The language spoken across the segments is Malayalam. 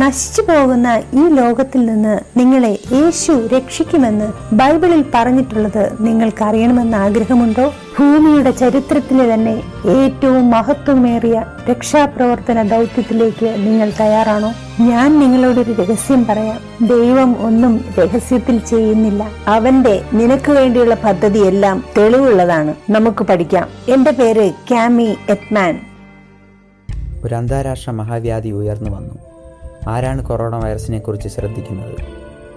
നശിച്ചു പോകുന്ന ഈ ലോകത്തിൽ നിന്ന് നിങ്ങളെ യേശു രക്ഷിക്കുമെന്ന് ബൈബിളിൽ പറഞ്ഞിട്ടുള്ളത് നിങ്ങൾക്കറിയണമെന്ന് ആഗ്രഹമുണ്ടോ? ഭൂമിയുടെ ചരിത്രത്തിലെ തന്നെ ഏറ്റവും മഹത്വമേറിയ രക്ഷാപ്രവർത്തന ദൗത്യത്തിലേക്ക് നിങ്ങൾ തയ്യാറാണോ? ഞാൻ നിങ്ങളോടൊരു രഹസ്യം പറയാം. ദൈവം ഒന്നും രഹസ്യത്തിൽ ചെയ്യുന്നില്ല. അവന്റെ നിനക്ക് വേണ്ടിയുള്ള പദ്ധതിയെല്ലാം തെളിവുള്ളതാണ്. നമുക്ക് പഠിക്കാം. എന്റെ പേര് കാമി എറ്റ്മാൻ. ഒരു അന്താരാഷ്ട്ര മഹാവ്യാധി ഉയർന്നു വന്നു. ആരാണ് കൊറോണ വൈറസിനെ കുറിച്ച് ശ്രദ്ധിക്കുന്നത്?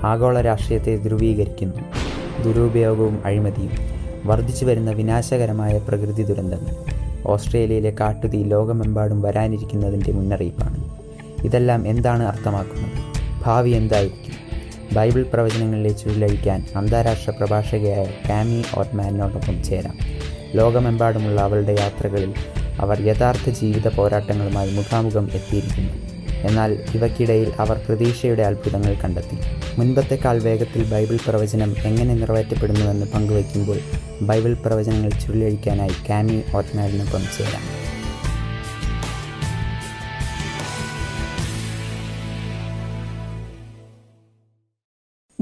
ആഗോള രാഷ്ട്രീയത്തെ ധ്രുവീകരിക്കുന്നു ദുരുപയോഗവും അഴിമതിയും, വർദ്ധിച്ചു വരുന്ന വിനാശകരമായ പ്രകൃതി ദുരന്തങ്ങൾ, ഓസ്ട്രേലിയയിലെ കാട്ടുതീ ലോകമെമ്പാടും വരാനിരിക്കുന്നതിൻ്റെ മുന്നറിയിപ്പാണ്. ഇതെല്ലാം എന്താണ് അർത്ഥമാക്കുന്നത്? ഭാവി എന്തായിരിക്കും? ബൈബിൾ പ്രവചനങ്ങളിലെ ചുഴലഴിക്കാൻ അന്താരാഷ്ട്ര പ്രഭാഷകയായ കാമി എറ്റ്മാനോടൊപ്പം ചേരാം. ലോകമെമ്പാടുമുള്ള അവളുടെ യാത്രകളിൽ അവർ യഥാർത്ഥ ജീവിത പോരാട്ടങ്ങളുമായി മുഖാമുഖം എത്തിയിരിക്കുന്നു. എന്നാൽ ഇവയ്ക്കിടയിൽ അവർ പ്രതീക്ഷയുടെ അത്ഭുതങ്ങൾ കണ്ടെത്തി. മുൻപത്തെക്കാൾ വേഗത്തിൽ ബൈബിൾ പ്രവചനം എങ്ങനെ നിറവേറ്റപ്പെടുന്നുവെന്ന് പങ്കുവയ്ക്കുമ്പോൾ ബൈബിൾ പ്രവചനങ്ങൾ ചുഴലഴിക്കാനായി കാമി എറ്റ്മാനൊപ്പം ചേരാം.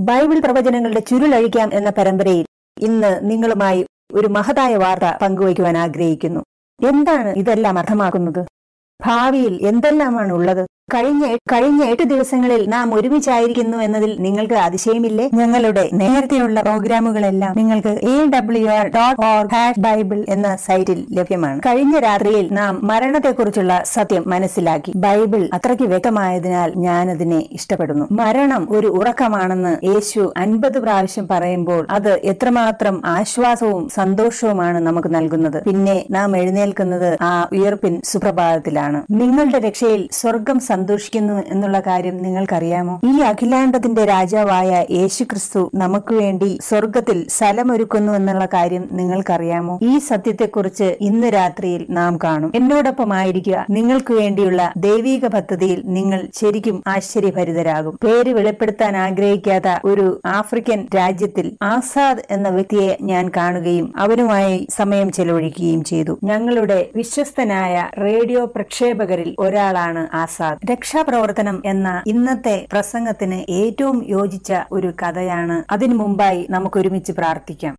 ബൈബിൾ പ്രവചനങ്ങളുടെ ചുരുളഴിക്കാം എന്ന പരമ്പരയിൽ ഇന്ന് നിങ്ങളുമായി ഒരു മഹത്തായ വാർത്ത പങ്കുവയ്ക്കുവാൻ ആഗ്രഹിക്കുന്നു. എന്താണ് ഇതെല്ലാം അർത്ഥമാക്കുന്നത്? ഭാവിയിൽ എന്തെല്ലാമാണ് ഉള്ളത്? കഴിഞ്ഞ 8 ദിവസങ്ങളിൽ നാം ഒരുമിച്ചായിരിക്കുന്നു എന്നതിൽ നിങ്ങൾക്ക് അതിശയമില്ലേ? ഞങ്ങളുടെ നേരത്തെയുള്ള പ്രോഗ്രാമുകളെല്ലാം നിങ്ങൾക്ക് AWR.org/Bible എന്ന സൈറ്റിൽ ലഭ്യമാണ്. കഴിഞ്ഞ രാത്രിയിൽ നാം മരണത്തെക്കുറിച്ചുള്ള സത്യം മനസ്സിലാക്കി. ബൈബിൾ അത്രയ്ക്ക് വ്യക്തമായതിനാൽ ഞാനതിനെ ഇഷ്ടപ്പെടുന്നു. മരണം ഒരു ഉറക്കമാണെന്ന് യേശു 50 പ്രാവശ്യം പറയുമ്പോൾ അത് എത്രമാത്രം ആശ്വാസവും സന്തോഷവുമാണ് നമുക്ക് നൽകുന്നത്. പിന്നെ നാം എഴുന്നേൽക്കുന്നത് ആ ഉയർപ്പിൻ സുപ്രഭാതത്തിലാണ്. നിങ്ങളുടെ രക്ഷയിൽ സ്വർഗം സന്തോഷിക്കുന്നു എന്നുള്ള കാര്യം നിങ്ങൾക്കറിയാമോ? ഈ അഖിലാണ്ടത്തിന്റെ രാജാവായ യേശുക്രിസ്തു നമുക്ക് വേണ്ടി സ്വർഗത്തിൽ സ്ഥലമൊരുക്കുന്നു എന്നുള്ള കാര്യം നിങ്ങൾക്കറിയാമോ? ഈ സത്യത്തെക്കുറിച്ച് ഇന്ന് രാത്രിയിൽ നാം കാണും. എന്നോടൊപ്പമായിരിക്കുക. നിങ്ങൾക്ക് വേണ്ടിയുള്ള ദൈവീക പദ്ധതിയിൽ നിങ്ങൾ ശരിക്കും ആശ്ചര്യഭരിതരാകും. പേര് വെളിപ്പെടുത്താൻ ആഗ്രഹിക്കാത്ത ഒരു ആഫ്രിക്കൻ രാജ്യത്തിൽ ആസാദ് എന്ന വ്യക്തിയെ ഞാൻ കാണുകയും അവനുമായി സമയം ചെലവഴിക്കുകയും ചെയ്തു. ഞങ്ങളുടെ വിശ്വസ്തനായ റേഡിയോ പ്രക്ഷേപകരിൽ ഒരാളാണ് ആസാദ്. രക്ഷാപ്രവർത്തനം എന്ന ഇന്നത്തെ പ്രസംഗത്തിന് ഏറ്റവും യോജിച്ച ഒരു കഥയാണ്. അതിനു മുമ്പായി നമുക്ക് ഒരുമിച്ച് പ്രാർത്ഥിക്കാം.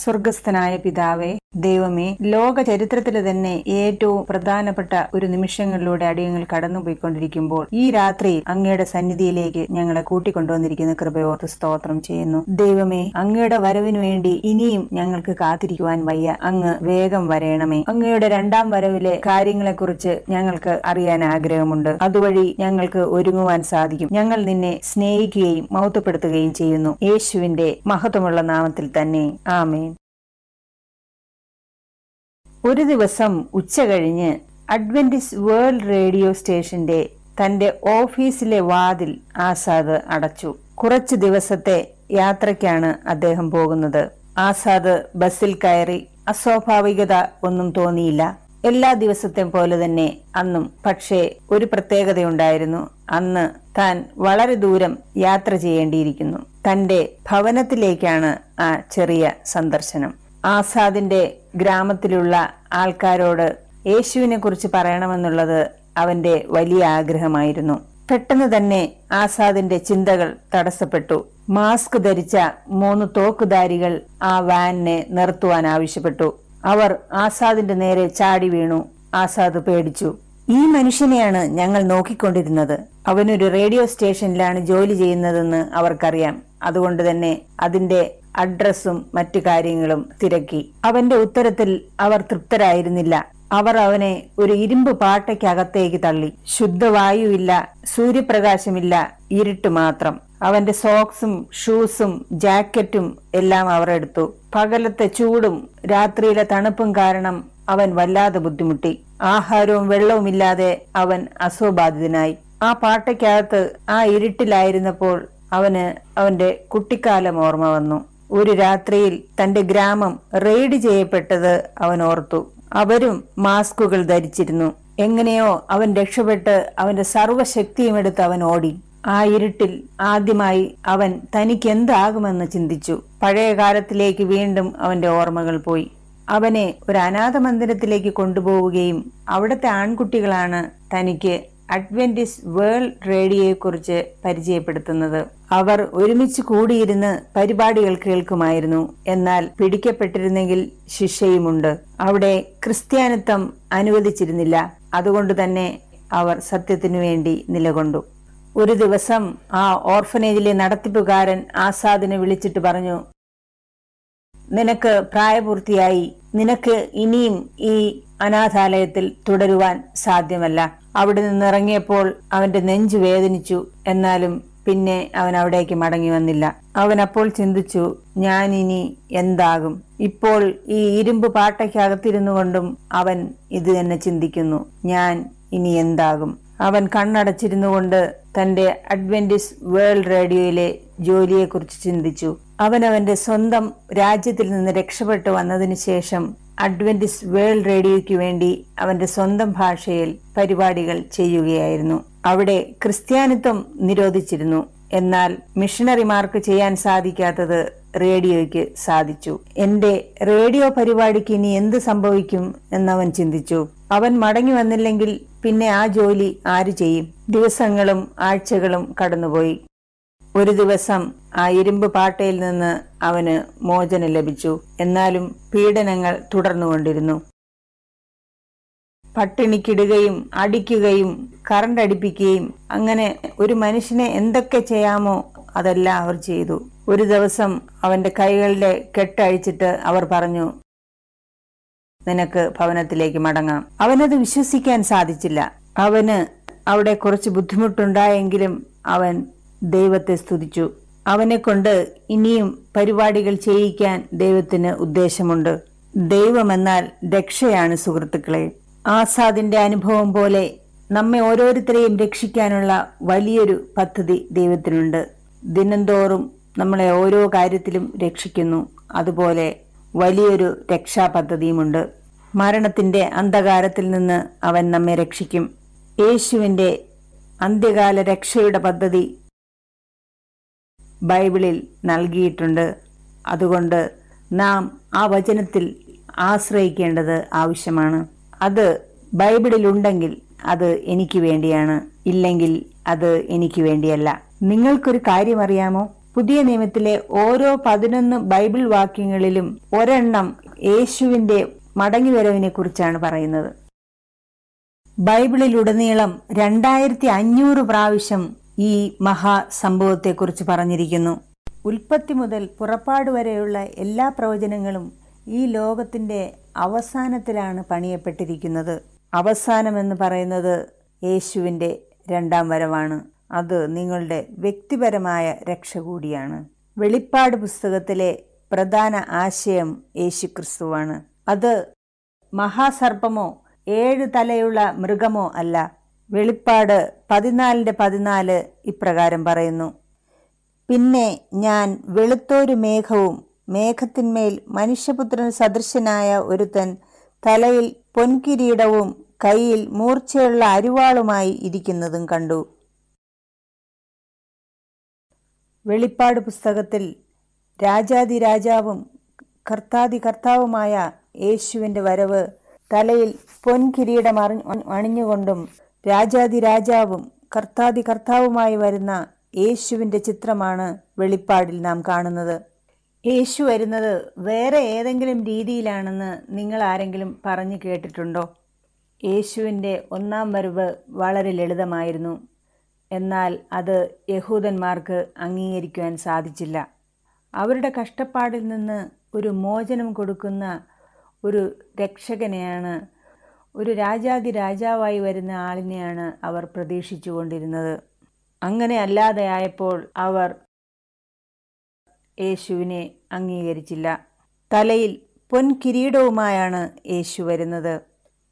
സ്വർഗസ്ഥനായ പിതാവേ, ദൈവമേ, ലോക ചരിത്രത്തിലെ തന്നെ ഏറ്റവും പ്രധാനപ്പെട്ട ഒരു നിമിഷങ്ങളിലൂടെ അടിയങ്ങൾ കടന്നുപോയിക്കൊണ്ടിരിക്കുമ്പോൾ ഈ രാത്രിയിൽ അങ്ങയുടെ സന്നിധിയിലേക്ക് ഞങ്ങളെ കൂട്ടിക്കൊണ്ടുവന്നിരിക്കുന്ന കൃപയോർത്ത് സ്തോത്രം ചെയ്യുന്നു. ദൈവമേ, അങ്ങയുടെ വരവിനു വേണ്ടി ഇനിയും ഞങ്ങൾക്ക് കാത്തിരിക്കുവാൻ വയ്യ. അങ്ങ് വേഗം വരയണമേ. അങ്ങയുടെ 2ാം വരവിലെ കാര്യങ്ങളെക്കുറിച്ച് ഞങ്ങൾക്ക് അറിയാൻ ആഗ്രഹമുണ്ട്. അതുവഴി ഞങ്ങൾക്ക് ഒരുങ്ങുവാൻ സാധിക്കും. ഞങ്ങൾ നിന്നെ സ്നേഹിക്കുകയും മഹത്വപ്പെടുത്തുകയും ചെയ്യുന്നു. യേശുവിന്റെ മഹത്വമുള്ള നാമത്തിൽ തന്നെ, ആമേൻ. ഒരു ദിവസം ഉച്ചകഴിഞ്ഞ് അഡ്വെന്റിസ്റ്റ് വേൾഡ് റേഡിയോ സ്റ്റേഷന്റെ തന്റെ ഓഫീസിലെ വാതിൽ ആസാദ് അടച്ചു. കുറച്ചു ദിവസത്തെ യാത്രയ്ക്കാണ് അദ്ദേഹം പോകുന്നത്. ആസാദ് ബസ്സിൽ കയറി. അസ്വാഭാവികത ഒന്നും തോന്നിയില്ല. എല്ലാ ദിവസത്തെയും പോലെ തന്നെ അന്നും. പക്ഷേ ഒരു പ്രത്യേകതയുണ്ടായിരുന്നു. അന്ന് താൻ വളരെ ദൂരം യാത്ര ചെയ്യേണ്ടിയിരിക്കുന്നു. തന്റെ ഭവനത്തിലേക്കാണ് ആ ചെറിയ സന്ദർശനം. ആസാദിന്റെ ഗ്രാമത്തിലുള്ള ആൾക്കാരോട് യേശുവിനെ കുറിച്ച് പറയണമെന്നുള്ളത് അവന്റെ വലിയ ആഗ്രഹമായിരുന്നു. പെട്ടെന്ന് തന്നെ ആസാദിന്റെ ചിന്തകൾ തടസ്സപ്പെട്ടു. മാസ്ക് ധരിച്ച 3 തോക്കുധാരികൾ ആ വാനിനെ നിർത്തുവാൻ ആവശ്യപ്പെട്ടു. അവർ ആസാദിന്റെ നേരെ ചാടി വീണു. ആസാദ് പേടിച്ചു. ഈ മനുഷ്യനെയാണ് ഞങ്ങൾ നോക്കിക്കൊണ്ടിരുന്നത്. അവനൊരു റേഡിയോ സ്റ്റേഷനിലാണ് ജോലി ചെയ്യുന്നതെന്ന് അവർക്കറിയാം. അതുകൊണ്ട് തന്നെ അതിന്റെ അഡ്രസ്സും മറ്റു കാര്യങ്ങളും തിരക്കി. അവന്റെ ഉത്തരത്തിൽ അവർ തൃപ്തരായിരുന്നില്ല. അവർ അവനെ ഒരു ഇരുമ്പ് പാട്ടയ്ക്കകത്തേക്ക് തള്ളി. ശുദ്ധവായുവില്ല, സൂര്യപ്രകാശമില്ല, ഇരുട്ട് മാത്രം. അവന്റെ സോക്സും ഷൂസും ജാക്കറ്റും എല്ലാം അവർ എടുത്തു. പകലത്തെ ചൂടും രാത്രിയിലെ തണുപ്പും കാരണം അവൻ വല്ലാതെ ബുദ്ധിമുട്ടി. ആഹാരവും വെള്ളവുമില്ലാതെ അവൻ അസുഖബാധിതനായി. ആ പാട്ടയ്ക്കകത്ത് ആ ഇരുട്ടിലായിരുന്നപ്പോൾ അവന് അവന്റെ കുട്ടിക്കാലം ഓർമ്മ വന്നു. ഒരു രാത്രിയിൽ തന്റെ ഗ്രാമം റെയ്ഡ് ചെയ്യപ്പെട്ടത് അവൻ ഓർത്തു. അവരും മാസ്കുകൾ ധരിച്ചിരുന്നു. എങ്ങനെയോ അവൻ രക്ഷപ്പെട്ട് അവന്റെ സർവ്വശക്തിയുമെടുത്ത് അവൻ ഓടി. ആ ഇരുട്ടിൽ ആദ്യമായി അവൻ തനിക്ക് എന്താകുമെന്ന് ചിന്തിച്ചു. പഴയ കാലത്തിലേക്ക് വീണ്ടും അവന്റെ ഓർമ്മകൾ പോയി. അവനെ ഒരു അനാഥ മന്ദിരത്തിലേക്ക് കൊണ്ടുപോവുകയും അവിടുത്തെ ആൺകുട്ടികളാണ് തനിക്ക് അഡ്വെന്റിസ്റ്റ് വേൾഡ് റേഡിയോയെക്കുറിച്ച് പരിചയപ്പെടുത്തുന്നത്. അവർ ഒരുമിച്ച് കൂടിയിരുന്ന് പരിപാടികൾ കേൾക്കുമായിരുന്നു. എന്നാൽ പിടിക്കപ്പെട്ടിരുന്നെങ്കിൽ ശിക്ഷയുമുണ്ട്. അവിടെ ക്രിസ്ത്യാനിത്വം അനുവദിച്ചിരുന്നില്ല. അതുകൊണ്ട് തന്നെ അവർ സത്യത്തിനു വേണ്ടി നിലകൊണ്ടു. ഒരു ദിവസം ആ ഓർഫനേജിലെ നടത്തിപ്പുകാരൻ ആസാദിനെ വിളിച്ചിട്ട് പറഞ്ഞു, നിനക്ക് പ്രായപൂർത്തിയായി, നിനക്ക് ഇനിയും ഈ അനാഥാലയത്തിൽ തുടരുവാൻ സാധ്യമല്ല. അവിടെ നിന്നിറങ്ങിയപ്പോൾ അവന്റെ നെഞ്ചു വേദനിച്ചു. എന്നാലും പിന്നെ അവൻ അവിടേക്ക് മടങ്ങി വന്നില്ല. അവൻ അപ്പോൾ ചിന്തിച്ചു, ഞാൻ ഇനി എന്താകും? ഇപ്പോൾ ഈ ഇരുമ്പ് പാട്ടയ്ക്കകത്തിരുന്നു കൊണ്ടും അവൻ ഇത് തന്നെ ചിന്തിക്കുന്നു, ഞാൻ ഇനി എന്താകും? അവൻ കണ്ണടച്ചിരുന്നു കൊണ്ട് തന്റെ അഡ്വെന്റിസ്റ്റ് വേൾഡ് റേഡിയോയിലെ ജോലിയെക്കുറിച്ച് ചിന്തിച്ചു. അവനവന്റെ സ്വന്തം രാജ്യത്തിൽ നിന്ന് രക്ഷപ്പെട്ടു വന്നതിന് ശേഷം അഡ്വെന്റിസ്റ്റ് വേൾഡ് റേഡിയോയ്ക്ക് വേണ്ടി അവന്റെ സ്വന്തം ഭാഷയിൽ പരിപാടികൾ ചെയ്യുകയായിരുന്നു. അവിടെ ക്രിസ്ത്യാനിത്വം നിരോധിച്ചിരുന്നു. എന്നാൽ മിഷണറിമാർക്ക് ചെയ്യാൻ സാധിക്കാത്തത് റേഡിയോയ്ക്ക് സാധിച്ചു. എന്റെ റേഡിയോ പരിപാടിക്ക് ഇനി എന്ത് സംഭവിക്കും എന്നവൻ ചിന്തിച്ചു. അവൻ മടങ്ങി വന്നില്ലെങ്കിൽ പിന്നെ ആ ജോലി ആര് ചെയ്യും? ദിവസങ്ങളും ആഴ്ചകളും കടന്നുപോയി. ഒരു ദിവസം ആ ഇരുമ്പ് പാട്ടയിൽ നിന്ന് അവന് മോചനം ലഭിച്ചു. എന്നാലും പീഡനങ്ങൾ തുടർന്നുകൊണ്ടിരുന്നു. പട്ടിണിക്കിടുകയും അടിക്കുകയും കറണ്ടടിപ്പിക്കുകയും അങ്ങനെ ഒരു മനുഷ്യനെ എന്തൊക്കെ ചെയ്യാമോ അതെല്ലാം അവർ ചെയ്തു. ഒരു ദിവസം അവന്റെ കൈകളുടെ കെട്ടഴിച്ചിട്ട് അവർ പറഞ്ഞു, നിനക്ക് ഭവനത്തിലേക്ക് മടങ്ങാം. അവനത് വിശ്വസിക്കാൻ സാധിച്ചില്ല. അവന് അവിടെ കുറച്ച് ബുദ്ധിമുട്ടുണ്ടായെങ്കിലും അവൻ ദൈവത്തെ സ്തുതിച്ചു. അവനെ കൊണ്ട് ഇനിയും പരിപാടികൾ ചെയ്യിക്കാൻ ദൈവത്തിന് ഉദ്ദേശമുണ്ട്. ദൈവമെന്നാൽ രക്ഷയാണ് സുഹൃത്തുക്കളെ. ആസാദിന്റെ അനുഭവം പോലെ നമ്മെ ഓരോരുത്തരെയും രക്ഷിക്കാനുള്ള വലിയൊരു പദ്ധതി ദൈവത്തിനുണ്ട്. ദിനംതോറും നമ്മളെ ഓരോ കാര്യത്തിലും രക്ഷിക്കുന്നു. അതുപോലെ വലിയൊരു രക്ഷാ പദ്ധതിയുമുണ്ട്. മരണത്തിന്റെ അന്ധകാരത്തിൽ നിന്ന് അവൻ നമ്മെ രക്ഷിക്കും. യേശുവിന്റെ അന്ത്യകാല രക്ഷയുടെ പദ്ധതി ബൈബിളിൽ നൽകിയിട്ടുണ്ട്. അതുകൊണ്ട് നാം ആ വചനത്തിൽ ആശ്രയിക്കേണ്ടത് ആവശ്യമാണ്. അത് ബൈബിളിലുണ്ടെങ്കിൽ അത് എനിക്ക് വേണ്ടിയാണ്, ഇല്ലെങ്കിൽ അത് എനിക്ക് വേണ്ടിയല്ല. നിങ്ങൾക്കൊരു കാര്യം അറിയാമോ? പുതിയ നിയമത്തിലെ ഓരോ 11 ബൈബിൾ വാക്യങ്ങളിലും ഒരെണ്ണം യേശുവിന്റെ മടങ്ങിവരവിനെ കുറിച്ചാണ് പറയുന്നത്. ബൈബിളിലുടനീളം 2500 പ്രാവശ്യം ഈ മഹാസംഭവത്തെക്കുറിച്ച് പറഞ്ഞിരിക്കുന്നു. ഉൽപ്പത്തി മുതൽ പുറപ്പാട് വരെയുള്ള എല്ലാ പ്രവചനങ്ങളും ഈ ലോകത്തിന്റെ അവസാനത്തിലാണ് പണിയപ്പെട്ടിരിക്കുന്നത്. അവസാനമെന്ന് പറയുന്നത് യേശുവിന്റെ രണ്ടാം വരവാണ്. അത് നിങ്ങളുടെ വ്യക്തിപരമായ രക്ഷ കൂടിയാണ്. വെളിപ്പാട് പുസ്തകത്തിലെ പ്രധാന ആശയം യേശുക്രിസ്തുവാണ്. അത് മഹാസർപ്പമോ 7 തലയുള്ള മൃഗമോ അല്ല. വെളിപ്പാട് 14:14 ഇപ്രകാരം പറയുന്നു, പിന്നെ ഞാൻ വെളുത്തോരു മേഘവും മേഘത്തിന്മേൽ മനുഷ്യപുത്രന് സദൃശനായ ഒരുത്തൻ തലയിൽ പൊൻകിരീടവും കയ്യിൽ മൂർച്ചയുള്ള അരിവാളുമായി ഇരിക്കുന്നതും കണ്ടു. വെളിപ്പാട് പുസ്തകത്തിൽ രാജാതിരാജാവും കർത്താതി കർത്താവുമായ യേശുവിൻ്റെ വരവ് തലയിൽ പൊൻകിരീടം അണിഞ്ഞുകൊണ്ടും രാജാതിരാജാവും കർത്താതി കർത്താവുമായി വരുന്ന യേശുവിന്റെ ചിത്രമാണ് വെളിപ്പാടിൽ നാം കാണുന്നത്. യേശു വരുന്നത് വേറെ ഏതെങ്കിലും രീതിയിലാണെന്ന് നിങ്ങൾ ആരെങ്കിലും പറഞ്ഞു കേട്ടിട്ടുണ്ടോ? യേശുവിൻ്റെ ഒന്നാം വരവ് വളരെ ലളിതമായിരുന്നു. എന്നാൽ അത് യഹൂദന്മാർക്ക് അംഗീകരിക്കുവാൻ സാധിച്ചില്ല. അവരുടെ കഷ്ടപ്പാടിൽ നിന്ന് ഒരു മോചനം കൊടുക്കുന്ന ഒരു രക്ഷകനെയാണ്, ഒരു രാജാതിരാജാവായി വരുന്ന ആളിനെയാണ് അവർ പ്രതീക്ഷിച്ചു കൊണ്ടിരുന്നത്. അങ്ങനെ അല്ലാതെയായപ്പോൾ അവർ യേശുവിനെ അംഗീകരിച്ചില്ല. തലയിൽ പൊൻകിരീടവുമായാണ് യേശു വരുന്നത്.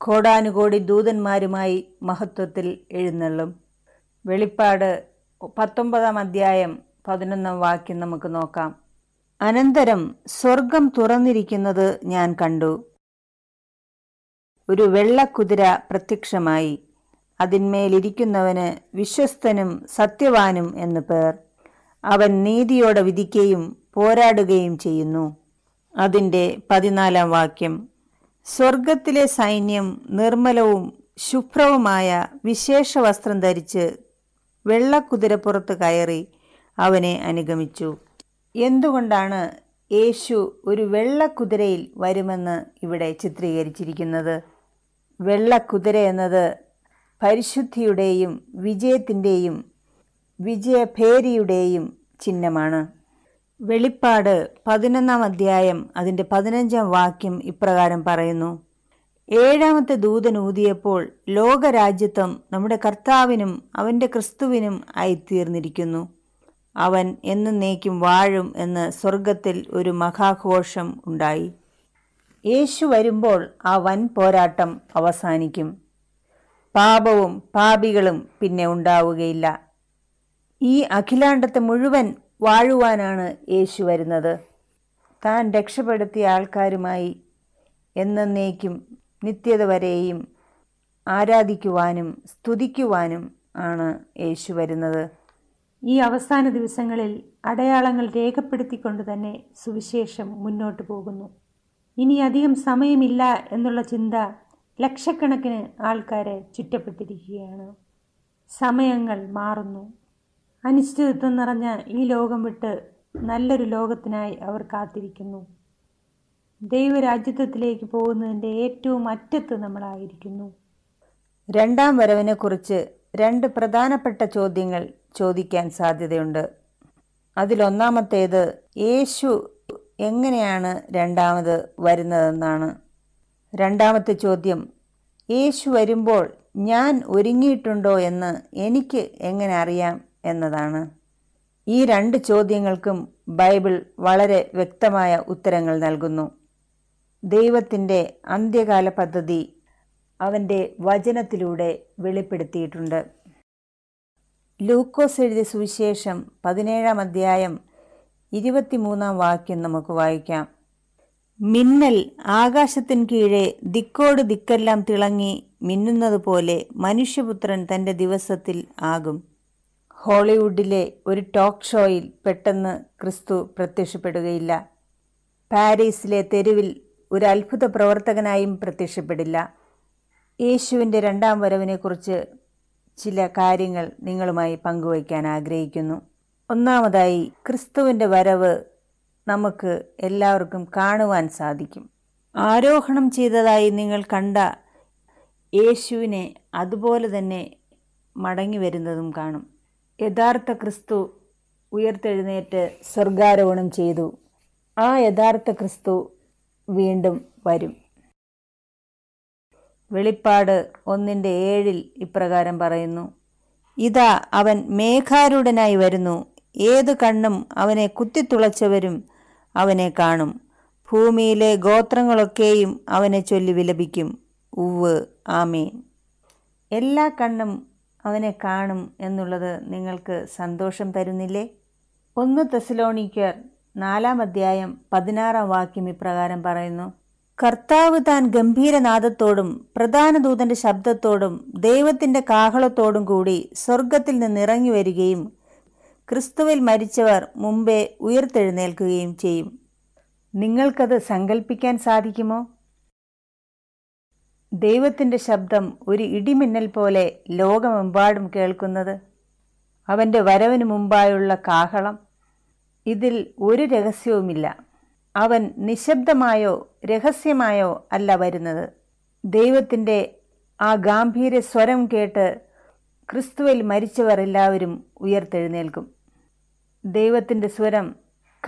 കോടാനുകോടി ദൂതന്മാരുമായി മഹത്വത്തിൽ എഴുന്നള്ളും. വെളിപ്പാട് 19:11 നമുക്ക് നോക്കാം. അനന്തരം സ്വർഗം തുറന്നിരിക്കുന്നത് ഞാൻ കണ്ടു. ഒരു വെള്ളക്കുതിര പ്രത്യക്ഷമായി. അതിന്മേലിരിക്കുന്നവന് വിശ്വസ്തനും സത്യവാനും എന്നു പേർ. അവൻ നീതിയോടെ വിധിക്കുകയും പോരാടുകയും ചെയ്യുന്നു. അതിൻ്റെ 14 വാക്യം, സ്വർഗത്തിലെ സൈന്യം നിർമ്മലവും ശുഭ്രവുമായ വിശേഷ വസ്ത്രം ധരിച്ച് വെള്ളക്കുതിരപ്പുറത്ത് കയറി അവനെ അനുഗമിച്ചു. എന്തുകൊണ്ടാണ് യേശു ഒരു വെള്ളക്കുതിരയിൽ വരുമെന്ന് ഇവിടെ ചിത്രീകരിച്ചിരിക്കുന്നത്? വെള്ളക്കുതിര എന്നത് പരിശുദ്ധിയുടെയും വിജയത്തിൻ്റെയും വിജയഭേരിയുടെയും ചിഹ്നമാണ്. വെളിപ്പാട് 11-ാം അധ്യായം അതിൻ്റെ 15-ാം വാക്യം ഇപ്രകാരം പറയുന്നു: ഏഴാമത്തെ ദൂതൻ ഊതിയപ്പോൾ ലോകരാജ്യത്വം നമ്മുടെ കർത്താവിനും അവൻ്റെ ക്രിസ്തുവിനും ആയിത്തീർന്നിരിക്കുന്നു. അവൻ എന്നേക്കും വാഴും എന്ന് സ്വർഗത്തിൽ ഒരു മഹാഘോഷം ഉണ്ടായി. യേശു വരുമ്പോൾ ആ വൻ പോരാട്ടം അവസാനിക്കും. പാപവും പാപികളും പിന്നെ ഉണ്ടാവുകയില്ല. ഈ അഖിലാണ്ടത്തെ മുഴുവൻ വാഴുവാനാണ് യേശു വരുന്നത്. താൻ രക്ഷപ്പെടുത്തിയ ആൾക്കാരുമായി എന്നേക്കും നിത്യത വരെയും ആരാധിക്കുവാനും സ്തുതിക്കുവാനും ആണ് യേശു വരുന്നത്. ഈ അവസാന ദിവസങ്ങളിൽ അടയാളങ്ങൾ രേഖപ്പെടുത്തിക്കൊണ്ട് തന്നെ സുവിശേഷം മുന്നോട്ട് പോകുന്നു. ഇനി അധികം സമയമില്ല എന്നുള്ള ചിന്ത ലക്ഷക്കണക്കിന് ആൾക്കാരെ ചുറ്റപ്പെട്ടിരിക്കുകയാണ്. സമയങ്ങൾ മാറുന്നു. അനിശ്ചിതത്വം നിറഞ്ഞ ഈ ലോകം വിട്ട് നല്ലൊരു ലോകത്തിനായി അവർ കാത്തിരിക്കുന്നു. ദൈവരാജ്യത്വത്തിലേക്ക് പോകുന്നതിൻ്റെ ഏറ്റവും അറ്റത്ത് നമ്മളായിരിക്കുന്നു. രണ്ടാം വരവിനെക്കുറിച്ച് 2 പ്രധാനപ്പെട്ട ചോദ്യങ്ങൾ ചോദിക്കാൻ സാധ്യതയുണ്ട്. അതിലൊന്നാമത്തേത് യേശു എങ്ങനെയാണ് രണ്ടാമത് വരുന്നതെന്നാണ്. രണ്ടാമത്തെ ചോദ്യം യേശു വരുമ്പോൾ ഞാൻ ഒരുങ്ങിയിട്ടുണ്ടോ എന്ന് എനിക്ക് എങ്ങനെ അറിയാം എന്നതാണ്. ഈ 2 ചോദ്യങ്ങൾക്കും ബൈബിൾ വളരെ വ്യക്തമായ ഉത്തരങ്ങൾ നൽകുന്നു. ദൈവത്തിൻ്റെ അന്ത്യകാല പദ്ധതി അവൻ്റെ വചനത്തിലൂടെ വെളിപ്പെടുത്തിയിട്ടുണ്ട്. ലൂക്കോസ് എഴുതിയ സുവിശേഷം 17-ാം അധ്യായം 23-ാം വാക്യം നമുക്ക് വായിക്കാം. മിന്നൽ ആകാശത്തിൻ കീഴെ ദിക്കോട് ദിക്കെല്ലാം തിളങ്ങി മിന്നുന്നത് പോലെ മനുഷ്യപുത്രൻ തൻ്റെ ദിവസത്തിൽ ആകും. ഹോളിവുഡിലെ ഒരു ടോക്ക് ഷോയിൽ പെട്ടെന്ന് ക്രിസ്തു പ്രത്യക്ഷപ്പെടുകയില്ല. പാരീസിലെ തെരുവിൽ ഒരു അത്ഭുത പ്രവർത്തകനായും പ്രത്യക്ഷപ്പെടില്ല. യേശുവിൻ്റെ രണ്ടാം വരവിനെക്കുറിച്ച് ചില കാര്യങ്ങൾ നിങ്ങളുമായി പങ്കുവയ്ക്കാൻ ആഗ്രഹിക്കുന്നു. ഒന്നാമതായി, ക്രിസ്തുവിൻ്റെ വരവ് നമുക്ക് എല്ലാവർക്കും കാണുവാൻ സാധിക്കും. ആരോഹണം ചെയ്തതായി നിങ്ങൾ കണ്ട യേശുവിനെ അതുപോലെ തന്നെ മടങ്ങി വരുന്നതും കാണും. യഥാർത്ഥ ക്രിസ്തു ഉയർത്തെഴുന്നേറ്റ് സ്വർഗാരോഹണം ചെയ്തു. ആ യഥാർത്ഥ ക്രിസ്തു വീണ്ടും വരും. വെളിപ്പാട് 1:7 ഇപ്രകാരം പറയുന്നു: ഇതാ അവൻ മേഘാരൂഢനായി വരുന്നു, ഏത് കണ്ണും അവനെ കുത്തിത്തുളച്ചവരും അവനെ കാണും, ഭൂമിയിലെ ഗോത്രങ്ങളൊക്കെയും അവനെ ചൊല്ലി വിലപിക്കും. ഉവ്വ്, ആമേൻ. എല്ലാ കണ്ണും അവനെ കാണും എന്നുള്ളത് നിങ്ങൾക്ക് സന്തോഷം തരുന്നില്ലേ? 1 തെസ്സലോനിക്കർ 4-ാം അധ്യായം 16-ാം വാക്യം ഇപ്രകാരം പറയുന്നു: കർത്താവ് താൻ ഗംഭീരനാദത്തോടും പ്രധാന ദൂതൻ്റെ ശബ്ദത്തോടും ദൈവത്തിൻ്റെ കാഹളത്തോടും കൂടി സ്വർഗത്തിൽ നിന്നിറങ്ങി വരികയും ക്രിസ്തുവിൽ മരിച്ചവർ മുമ്പേ ഉയർത്തെഴുന്നേൽക്കുകയും ചെയ്യും. നിങ്ങൾക്കത് സങ്കല്പിക്കാൻ സാധിക്കുമോ? ദൈവത്തിൻ്റെ ശബ്ദം ഒരു ഇടിമിന്നൽ പോലെ ലോകമെമ്പാടും കേൾക്കുന്നത്, അവൻ്റെ വരവിന് മുമ്പായുള്ള കാഹളം. ഇതിൽ ഒരു രഹസ്യവുമില്ല. അവൻ നിശബ്ദമായോ രഹസ്യമായോ അല്ല വരുന്നത്. ദൈവത്തിൻ്റെ ആ ഗാംഭീര്യ സ്വരം കേട്ട് ക്രിസ്തുവിൽ മരിച്ചവർ എല്ലാവരും ഉയർത്തെഴുന്നേൽക്കും. ദൈവത്തിൻ്റെ സ്വരം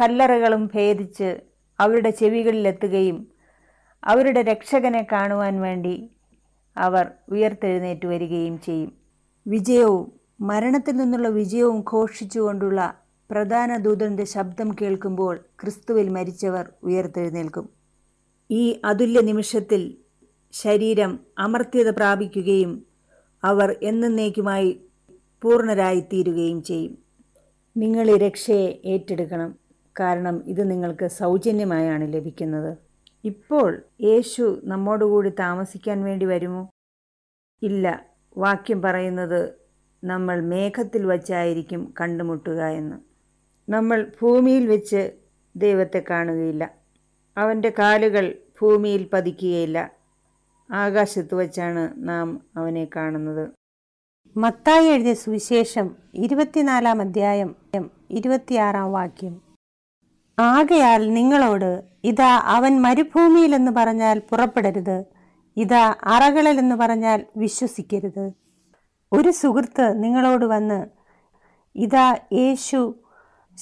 കല്ലറകളും ഭേദിച്ച് അവരുടെ ചെവികളിലെത്തുകയും അവരുടെ രക്ഷകനെ കാണുവാൻ വേണ്ടി അവർ ഉയർത്തെഴുന്നേറ്റ് വരികയും ചെയ്യും. വിജയവും മരണത്തിൽ നിന്നുള്ള വിജയവും ഘോഷിച്ചുകൊണ്ടുള്ള പ്രധാന ദൂതൻ്റെ ശബ്ദം കേൾക്കുമ്പോൾ ക്രിസ്തുവിൽ മരിച്ചവർ ഉയർത്തെഴുന്നേൽക്കും. ഈ അതുല്യ നിമിഷത്തിൽ ശരീരം അമർത്യത പ്രാപിക്കുകയും അവർ എന്നേക്കുമായി പൂർണ്ണരായിത്തീരുകയും ചെയ്യും. നിങ്ങൾ ഈ രക്ഷയെ ഏറ്റെടുക്കണം, കാരണം ഇത് നിങ്ങൾക്ക് സൗജന്യമായാണ് ലഭിക്കുന്നത്. ഇപ്പോൾ യേശു നമ്മോടുകൂടി താമസിക്കാൻ വേണ്ടി വരുമോ? ഇല്ല. വാക്യം പറയുന്നത് നമ്മൾ മേഘത്തിൽ വച്ചായിരിക്കും കണ്ടുമുട്ടുക എന്ന്. നമ്മൾ ഭൂമിയിൽ വെച്ച് ദൈവത്തെ കാണുകയില്ല. അവൻ്റെ കാലുകൾ ഭൂമിയിൽ പതിക്കുകയില്ല. ആകാശത്ത് വച്ചാണ് നാം അവനെ കാണുന്നത്. മത്തായി എഴുതിയ സുവിശേഷം 24-ാം അധ്യായം 26-ാം വാക്യം. ആകയാൽ നിങ്ങളോട് ഇതാ അവൻ മരുഭൂമിയിലെന്ന് പറഞ്ഞാൽ പുറപ്പെടരുത്, ഇതാ അറകളിലെന്ന് പറഞ്ഞാൽ വിശ്വസിക്കരുത്. ഒരു സുഹൃത്ത് നിങ്ങളോട് വന്ന് ഇതാ യേശു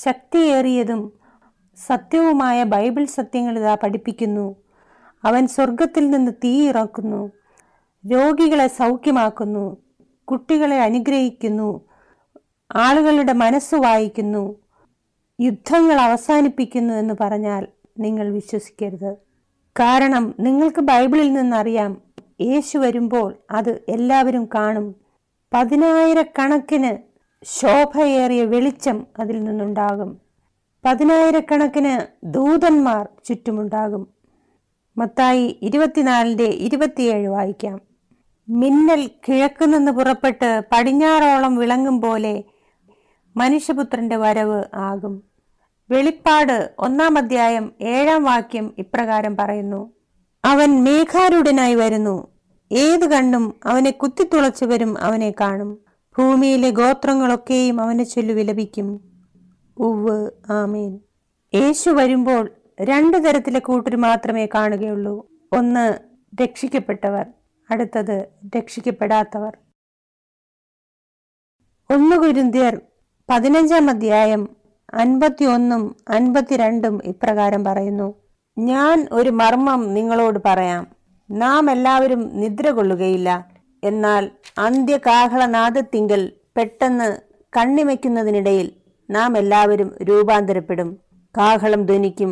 ശക്തിയേറിയതും സത്യവുമായ ബൈബിൾ സത്യങ്ങൾ ഇതാ പഠിപ്പിക്കുന്നു, അവൻ സ്വർഗത്തിൽ നിന്ന് തീ ഇറക്കുന്നു, രോഗികളെ സൗഖ്യമാക്കുന്നു, കുട്ടികളെ അനുഗ്രഹിക്കുന്നു, ആളുകളുടെ മനസ്സ് വായിക്കുന്നു, യുദ്ധങ്ങൾ അവസാനിപ്പിക്കുന്നു എന്ന് പറഞ്ഞാൽ നിങ്ങൾ വിശ്വസിക്കരുത്. കാരണം നിങ്ങൾക്ക് ബൈബിളിൽ നിന്നറിയാം, യേശു വരുമ്പോൾ അത് എല്ലാവരും കാണും. 10,000 കണക്കിന് ശോഭയേറിയ വെളിച്ചം അതിൽ നിന്നുണ്ടാകും, 10,000 കണക്കിന് ദൂതന്മാർ ചുറ്റുമുണ്ടാകും. മത്തായി 24:27 വായിക്കാം. മിന്നൽ കിഴക്ക് നിന്ന് പുറപ്പെട്ട് പടിഞ്ഞാറോളം വിളങ്ങും പോലെ മനുഷ്യപുത്രന്റെ വരവ് ആകും. വെളിപ്പാട് 1-ാം അധ്യായം 7-ാം വാക്യം ഇപ്രകാരം പറയുന്നു: അവൻ മേഘാരൂഢനായി വരുന്നു, ഏത് കണ്ണും അവനെ കുത്തിത്തുളച്ചവരും അവനെ കാണും, ഭൂമിയിലെ ഗോത്രങ്ങളൊക്കെയും അവനെ ചൊല്ലി വിലപിക്കും. ഉവ്വ് ആമേൻ. യേശു വരുമ്പോൾ 2 തരത്തിലെ കൂട്ടർ മാത്രമേ കാണുകയുള്ളൂ. ഒന്ന് രക്ഷിക്കപ്പെട്ടവർ, അടുത്തത് രക്ഷിക്കപ്പെടാത്തവർ. 1 കൊരിന്ത്യർ 15-ാം അധ്യായം 51-ഉം 52-ഉം ഇപ്രകാരം പറയുന്നു: ഞാൻ ഒരു മർമ്മം നിങ്ങളോട് പറയാം, നാം എല്ലാവരും നിദ്ര കൊള്ളുകയില്ല, എന്നാൽ അന്ത്യകാഹളനാദത്തിങ്കൽ പെട്ടെന്ന് കണ്ണിമയ്ക്കുന്നതിനിടയിൽ നാം എല്ലാവരും രൂപാന്തരപ്പെടും. കാഹളം ധ്വനിക്കും,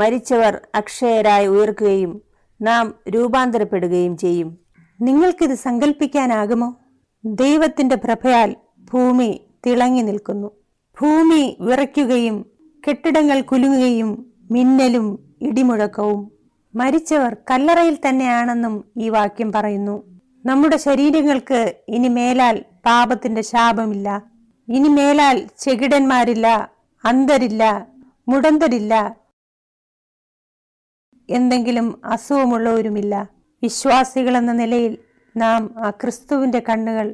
മരിച്ചവർ അക്ഷയരായി ഉയർക്കുകയും നാം രൂപാന്തരപ്പെടുകയും ചെയ്യും. നിങ്ങൾക്കിത് സങ്കല്പിക്കാനാകുമോ? ദൈവത്തിന്റെ പ്രഭയാൽ ഭൂമി തിളങ്ങി നിൽക്കുന്നു. ഭൂമി വിറയ്ക്കുകയും കെട്ടിടങ്ങൾ കുലുങ്ങുകയും മിന്നലും ഇടിമുഴക്കവും. മരിച്ചവർ കല്ലറയിൽ തന്നെയാണെന്നും ഈ വാക്യം പറയുന്നു. നമ്മുടെ ശരീരങ്ങൾക്ക് ഇനി മേലാൽ പാപത്തിന്റെ ശാപമില്ല, ഇനി മേലാൽ ചെകിടന്മാരില്ല, അന്ധരില്ല, മുടന്തരില്ല, എന്തെങ്കിലും അസുഖമുള്ളവരുമില്ല. വിശ്വാസികൾ എന്ന നിലയിൽ നാം ആ ക്രിസ്തുവിന്റെ കണ്ണുകൾ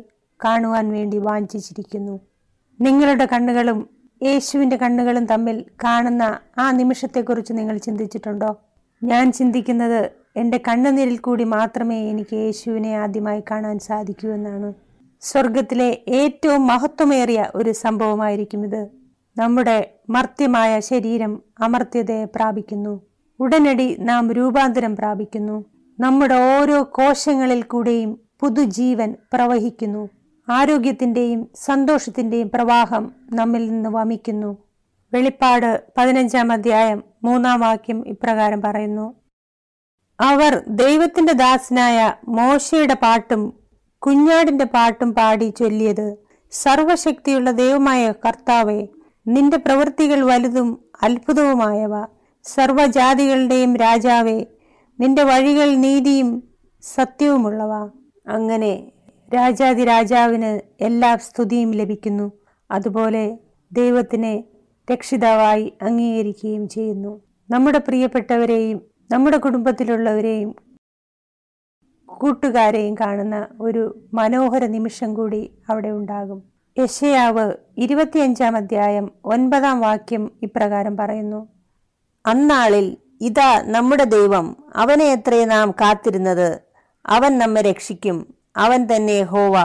കാണുവാൻ വേണ്ടി വാഞ്ചിച്ചിരിക്കുന്നു. നിങ്ങളുടെ കണ്ണുകളും യേശുവിന്റെ കണ്ണുകളും തമ്മിൽ കാണുന്ന ആ നിമിഷത്തെക്കുറിച്ച് നിങ്ങൾ ചിന്തിച്ചിട്ടുണ്ടോ? ഞാൻ ചിന്തിക്കുന്നത് എൻ്റെ കണ്ണുനീരിൽ കൂടി മാത്രമേ എനിക്ക് യേശുവിനെ ആദ്യമായി കാണാൻ സാധിക്കൂ എന്നാണ്. സ്വർഗത്തിലെ ഏറ്റവും മഹത്വമേറിയ ഒരു സംഭവമായിരിക്കും ഇത്. നമ്മുടെ മർത്യമായ ശരീരം അമർത്യതയെ പ്രാപിക്കുന്നു, ഉടനടി നാം രൂപാന്തരം പ്രാപിക്കുന്നു. നമ്മുടെ ഓരോ കോശങ്ങളിൽ കൂടെയും പുതുജീവൻ പ്രവഹിക്കുന്നു, ആരോഗ്യത്തിൻ്റെയും സന്തോഷത്തിൻ്റെയും പ്രവാഹം നമ്മിൽ നിന്ന് വമിക്കുന്നു. വെളിപ്പാട് 15-ാം അധ്യായം 3-ാം വാക്യം ഇപ്രകാരം പറയുന്നു: അവർ ദൈവത്തിന്റെ ദാസനായ മോശയുടെ പാട്ടും കുഞ്ഞാടിന്റെ പാട്ടും പാടി ചൊല്ലിയത്: സർവശക്തിയുള്ള ദൈവമായ കർത്താവേ, നിന്റെ പ്രവൃത്തികൾ വലുതും അത്ഭുതവുമായവ, സർവജാതികളുടെയും രാജാവേ, നിന്റെ വഴികൾ നീതിയും സത്യവുമുള്ളവ. അങ്ങനെ രാജാതിരാജാവിന് എല്ലാ സ്തുതിയും ലഭിക്കുന്നു. അതുപോലെ ദൈവത്തിനെ രക്ഷിതാവായി അംഗീകരിക്കുകയും ചെയ്യുന്നു. നമ്മുടെ പ്രിയപ്പെട്ടവരെയും നമ്മുടെ കുടുംബത്തിലുള്ളവരെയും കൂട്ടുകാരെയും കാണുന്ന ഒരു മനോഹര നിമിഷം കൂടി അവിടെ ഉണ്ടാകും. യെശയ്യാവ് 25-ാം അധ്യായം 9-ാം വാക്യം ഇപ്രകാരം പറയുന്നു: അന്നാളിൽ ഇതാ നമ്മുടെ ദൈവം, അവനെ എത്രേ നാം കാത്തിരുന്നത്, അവൻ നമ്മെ രക്ഷിക്കും, അവൻ തന്നെ യഹോവ,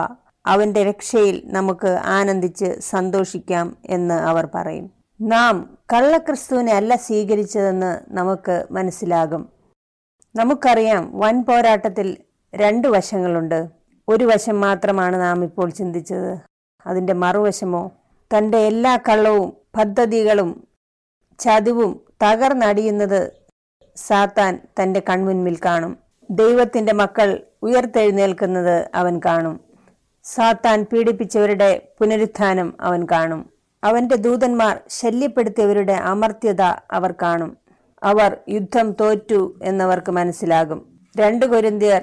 അവന്റെ രക്ഷയിൽ നമുക്ക് ആനന്ദിച്ച് സന്തോഷിക്കാം എന്ന് അവർ പറയും. നാം കള്ളക്രിസ്തുവിനെ അല്ല സ്വീകരിച്ചതെന്ന് നമുക്ക് മനസ്സിലാകും. നമുക്കറിയാം, വൻ പോരാട്ടത്തിൽ 2 വശങ്ങളുണ്ട്. ഒരു വശം മാത്രമാണ് നാം ഇപ്പോൾ ചിന്തിച്ചത്. അതിൻ്റെ മറുവശമോ തൻ്റെ എല്ലാ കള്ളവും പദ്ധതികളും ചതിവും തകർന്നടിയുന്നത് സാത്താൻ തൻ്റെ കൺമുൻപിൽ കാണും. ദൈവത്തിൻ്റെ മക്കൾ ഉയർത്തെഴുന്നേൽക്കുന്നത് അവൻ കാണും. സാത്താൻ പീഡിപ്പിച്ചവരുടെ പുനരുത്ഥാനം അവൻ കാണും. അവൻ്റെ ദൂതന്മാർ ശല്യപ്പെടുത്തിയവരുടെ അമർത്യത അവർ കാണും. അവർ യുദ്ധം തോറ്റു എന്നവർക്ക് മനസ്സിലാകും. 2 കൊരിന്ത്യർ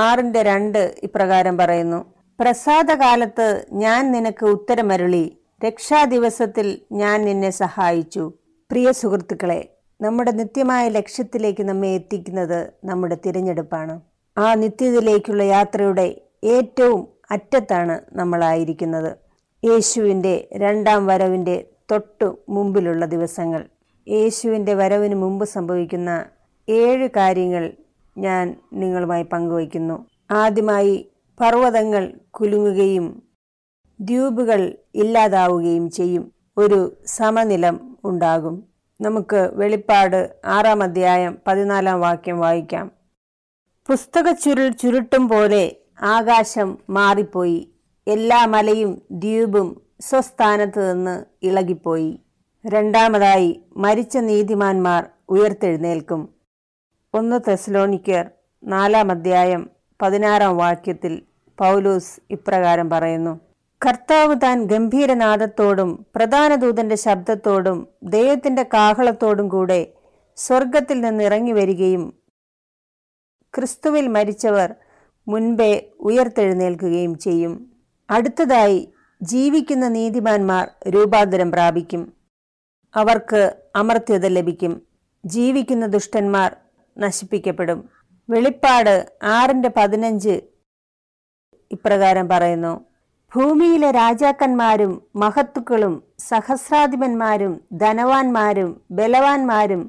6:2 ഇപ്രകാരം പറയുന്നു: പ്രസാദകാലത്ത് ഞാൻ നിനക്ക് ഉത്തരമരുളി, രക്ഷാദിവസത്തിൽ ഞാൻ നിന്നെ സഹായിച്ചു. പ്രിയ സുഹൃത്തുക്കളെ, നമ്മുടെ നിത്യമായ ലക്ഷ്യത്തിലേക്ക് നമ്മെ എത്തിക്കുന്നത് നമ്മുടെ തിരഞ്ഞെടുപ്പാണ്. ആ നിത്യതയിലേക്കുള്ള യാത്രയുടെ ഏറ്റവും അറ്റത്താണ് നമ്മളായിരിക്കുന്നത്. യേശുവിൻ്റെ രണ്ടാം വരവിൻ്റെ തൊട്ടു മുമ്പിലുള്ള ദിവസങ്ങൾ. യേശുവിൻ്റെ വരവിന് മുമ്പ് സംഭവിക്കുന്ന 7 കാര്യങ്ങൾ ഞാൻ നിങ്ങളുമായി പങ്കുവയ്ക്കുന്നു. ആദ്യമായി, പർവ്വതങ്ങൾ കുലുങ്ങുകയും ദ്വീപുകൾ ഇല്ലാതാവുകയും ചെയ്യും. ഒരു സമനിലം ഉണ്ടാകും. നമുക്ക് വെളിപ്പാട് 6-ാം അധ്യായം 14-ാം വാക്യം വായിക്കാം. പുസ്തകച്ചുരുൾ ചുരുട്ടും പോലെ ആകാശം മാറിപ്പോയി, എല്ലാ മലയും ദ്വീപും സ്വസ്ഥാനത്ത് നിന്ന് ഇളകിപ്പോയി. രണ്ടാമതായി, മരിച്ച നീതിമാന്മാർ ഉയർത്തെഴുന്നേൽക്കും. 1 തെസ്സലോനിക്കർ 4-ാം അധ്യായം 16-ാം വാക്യത്തിൽ പൗലോസ് ഇപ്രകാരം പറയുന്നു: കർത്താവ് താൻ ഗംഭീരനാദത്തോടും പ്രധാനദൂതന്റെ ശബ്ദത്തോടും ദൈവത്തിന്റെ കാഹളത്തോടും കൂടെ സ്വർഗത്തിൽ നിന്നിറങ്ങി വരികയും ക്രിസ്തുവിൽ മരിച്ചവർ മുൻപേ ഉയർത്തെഴുന്നേൽക്കുകയും ചെയ്യും. അടുത്തതായി, ജീവിക്കുന്ന നീതിമാന്മാർ രൂപാന്തരം പ്രാപിക്കും, അവർക്ക് അമർത്യത ലഭിക്കും. ജീവിക്കുന്ന ദുഷ്ടന്മാർ നശിപ്പിക്കപ്പെടും. വെളിപ്പാട് 6:15 ഇപ്രകാരം പറയുന്നു: ഭൂമിയിലെ രാജാക്കന്മാരും മഹത്തുക്കളും സഹസ്രാധിപന്മാരും ധനവാന്മാരും ബലവാന്മാരും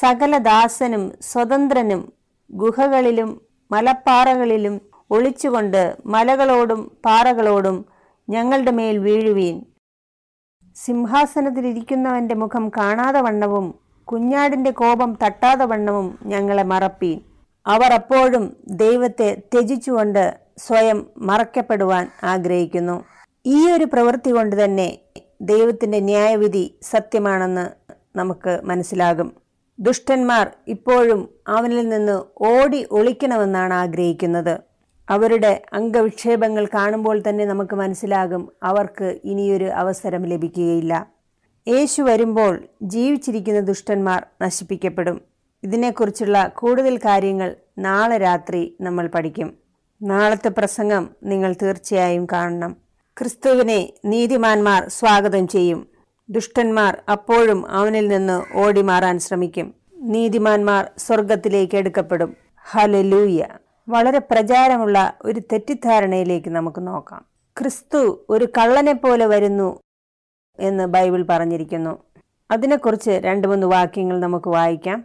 സകല ദാസനും സ്വതന്ത്രനും ഗുഹകളിലും മലപ്പാറകളിലും ഒളിച്ചുകൊണ്ട് മലകളോടും പാറകളോടും ഞങ്ങളുടെ മേൽ വീഴുവീൻ. സിംഹാസനത്തിലിരിക്കുന്നവന്റെ മുഖം കാണാതെ വണ്ണവും കുഞ്ഞാടിന്റെ കോപം തട്ടാതെ വണ്ണവും ഞങ്ങളെ മറപ്പീൻ. അവർ അപ്പോഴും ദൈവത്തെ ത്യജിച്ചുകൊണ്ട് സ്വയം മറക്കപ്പെടുവാൻ ആഗ്രഹിക്കുന്നു. ഈ ഒരു പ്രവൃത്തി കൊണ്ട് തന്നെ ദൈവത്തിന്റെ ന്യായവിധി സത്യമാണെന്ന് നമുക്ക് മനസ്സിലാകും. ദുഷ്ടന്മാർ ഇപ്പോഴും അവനിൽ നിന്ന് ഓടി ഒളിക്കണമെന്നാണ് ആഗ്രഹിക്കുന്നത്. അവരുടെ അംഗവിക്ഷേപങ്ങൾ കാണുമ്പോൾ തന്നെ നമുക്ക് മനസ്സിലാകും അവർക്ക് ഇനിയൊരു അവസരം ലഭിക്കുകയില്ല. യേശു വരുമ്പോൾ ജീവിച്ചിരിക്കുന്ന ദുഷ്ടന്മാർ നശിപ്പിക്കപ്പെടും. ഇതിനെക്കുറിച്ചുള്ള കൂടുതൽ കാര്യങ്ങൾ നാളെ രാത്രി നമ്മൾ പഠിക്കും. നാളത്തെ പ്രസംഗം നിങ്ങൾ തീർച്ചയായും കാണണം. ക്രിസ്തുവിനെ നീതിമാന്മാർ സ്വാഗതം ചെയ്യും. ദുഷ്ടന്മാർ അപ്പോഴും അവനിൽ നിന്ന് ഓടി മാറാൻ ശ്രമിക്കും. നീതിമാന്മാർ സ്വർഗത്തിലേക്ക് എടുക്കപ്പെടും. ഹല്ലേലൂയ! വളരെ പ്രചാരമുള്ള ഒരു തെറ്റിദ്ധാരണയിലേക്ക് നമുക്ക് നോക്കാം. ക്രിസ്തു ഒരു കള്ളനെ പോലെ വരുന്നു എന്ന് ബൈബിൾ പറഞ്ഞിരിക്കുന്നു. അതിനെക്കുറിച്ച് 2-3 വാക്യങ്ങൾ നമുക്ക് വായിക്കാം.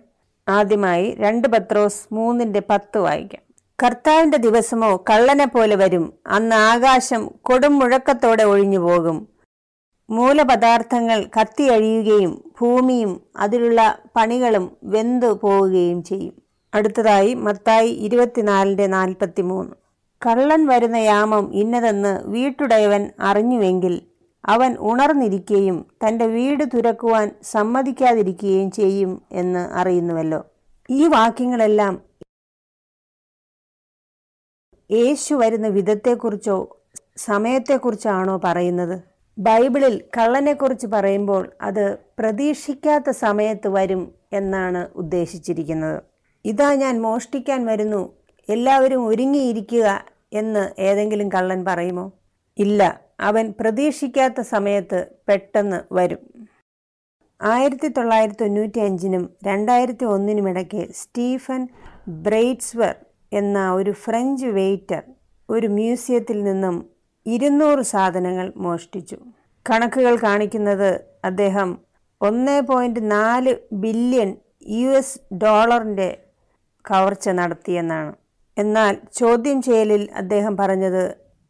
ആദ്യമായി 2 പത്രോസ് 3:10 വായിക്കാം. കർത്താവിന്റെ ദിവസമോ കള്ളനെ പോലെ വരും, അന്ന് ആകാശം കൊടും മുഴക്കത്തോടെ ഒഴിഞ്ഞു പോകും, മൂലപദാർത്ഥങ്ങൾ കത്തിയഴിയുകയും ഭൂമിയും അതിലുള്ള പണികളും വെന്തു പോവുകയും ചെയ്യും. അടുത്തതായി, മത്തായി 24:43: കള്ളൻ വരുന്ന യാമം ഇന്നതെന്ന് വീട്ടുടയവൻ അറിഞ്ഞുവെങ്കിൽ അവൻ ഉണർന്നിരിക്കുകയും തൻ്റെ വീട് തുരക്കുവാൻ സമ്മതിക്കാതിരിക്കുകയും ചെയ്യും എന്ന് അറിയുന്നുവല്ലോ. ഈ വാക്യങ്ങളെല്ലാം യേശു വരുന്ന വിധത്തെക്കുറിച്ചോ സമയത്തെക്കുറിച്ചാണോ പറയുന്നത്? ബൈബിളിൽ കള്ളനെക്കുറിച്ച് പറയുമ്പോൾ അത് പ്രതീക്ഷിക്കാത്ത സമയത്ത് വരും എന്നാണ് ഉദ്ദേശിച്ചിരിക്കുന്നത്. ഇതാ ഞാൻ മോഷ്ടിക്കാൻ വരുന്നു, എല്ലാവരും ഒരുങ്ങിയിരിക്കുക എന്ന് ഏതെങ്കിലും കള്ളൻ പറയുമോ? ഇല്ല, അവൻ പ്രതീക്ഷിക്കാത്ത സമയത്ത് പെട്ടെന്ന് വരും. 1995-നും 2001-നും ഇടയ്ക്ക് സ്റ്റീഫൻ ബ്രെയ്റ്റ്സ്വർ എന്ന ഒരു ഫ്രഞ്ച് വെയ്റ്റർ ഒരു മ്യൂസിയത്തിൽ നിന്നും 200 സാധനങ്ങൾ മോഷ്ടിച്ചു. കണക്കുകൾ കാണിക്കുന്നത് അദ്ദേഹം $1.4 ബില്യൺ കവർച്ച നടത്തിയെന്നാണ്. എന്നാൽ ചോദ്യം ചെയ്യലിൽ അദ്ദേഹം പറഞ്ഞത്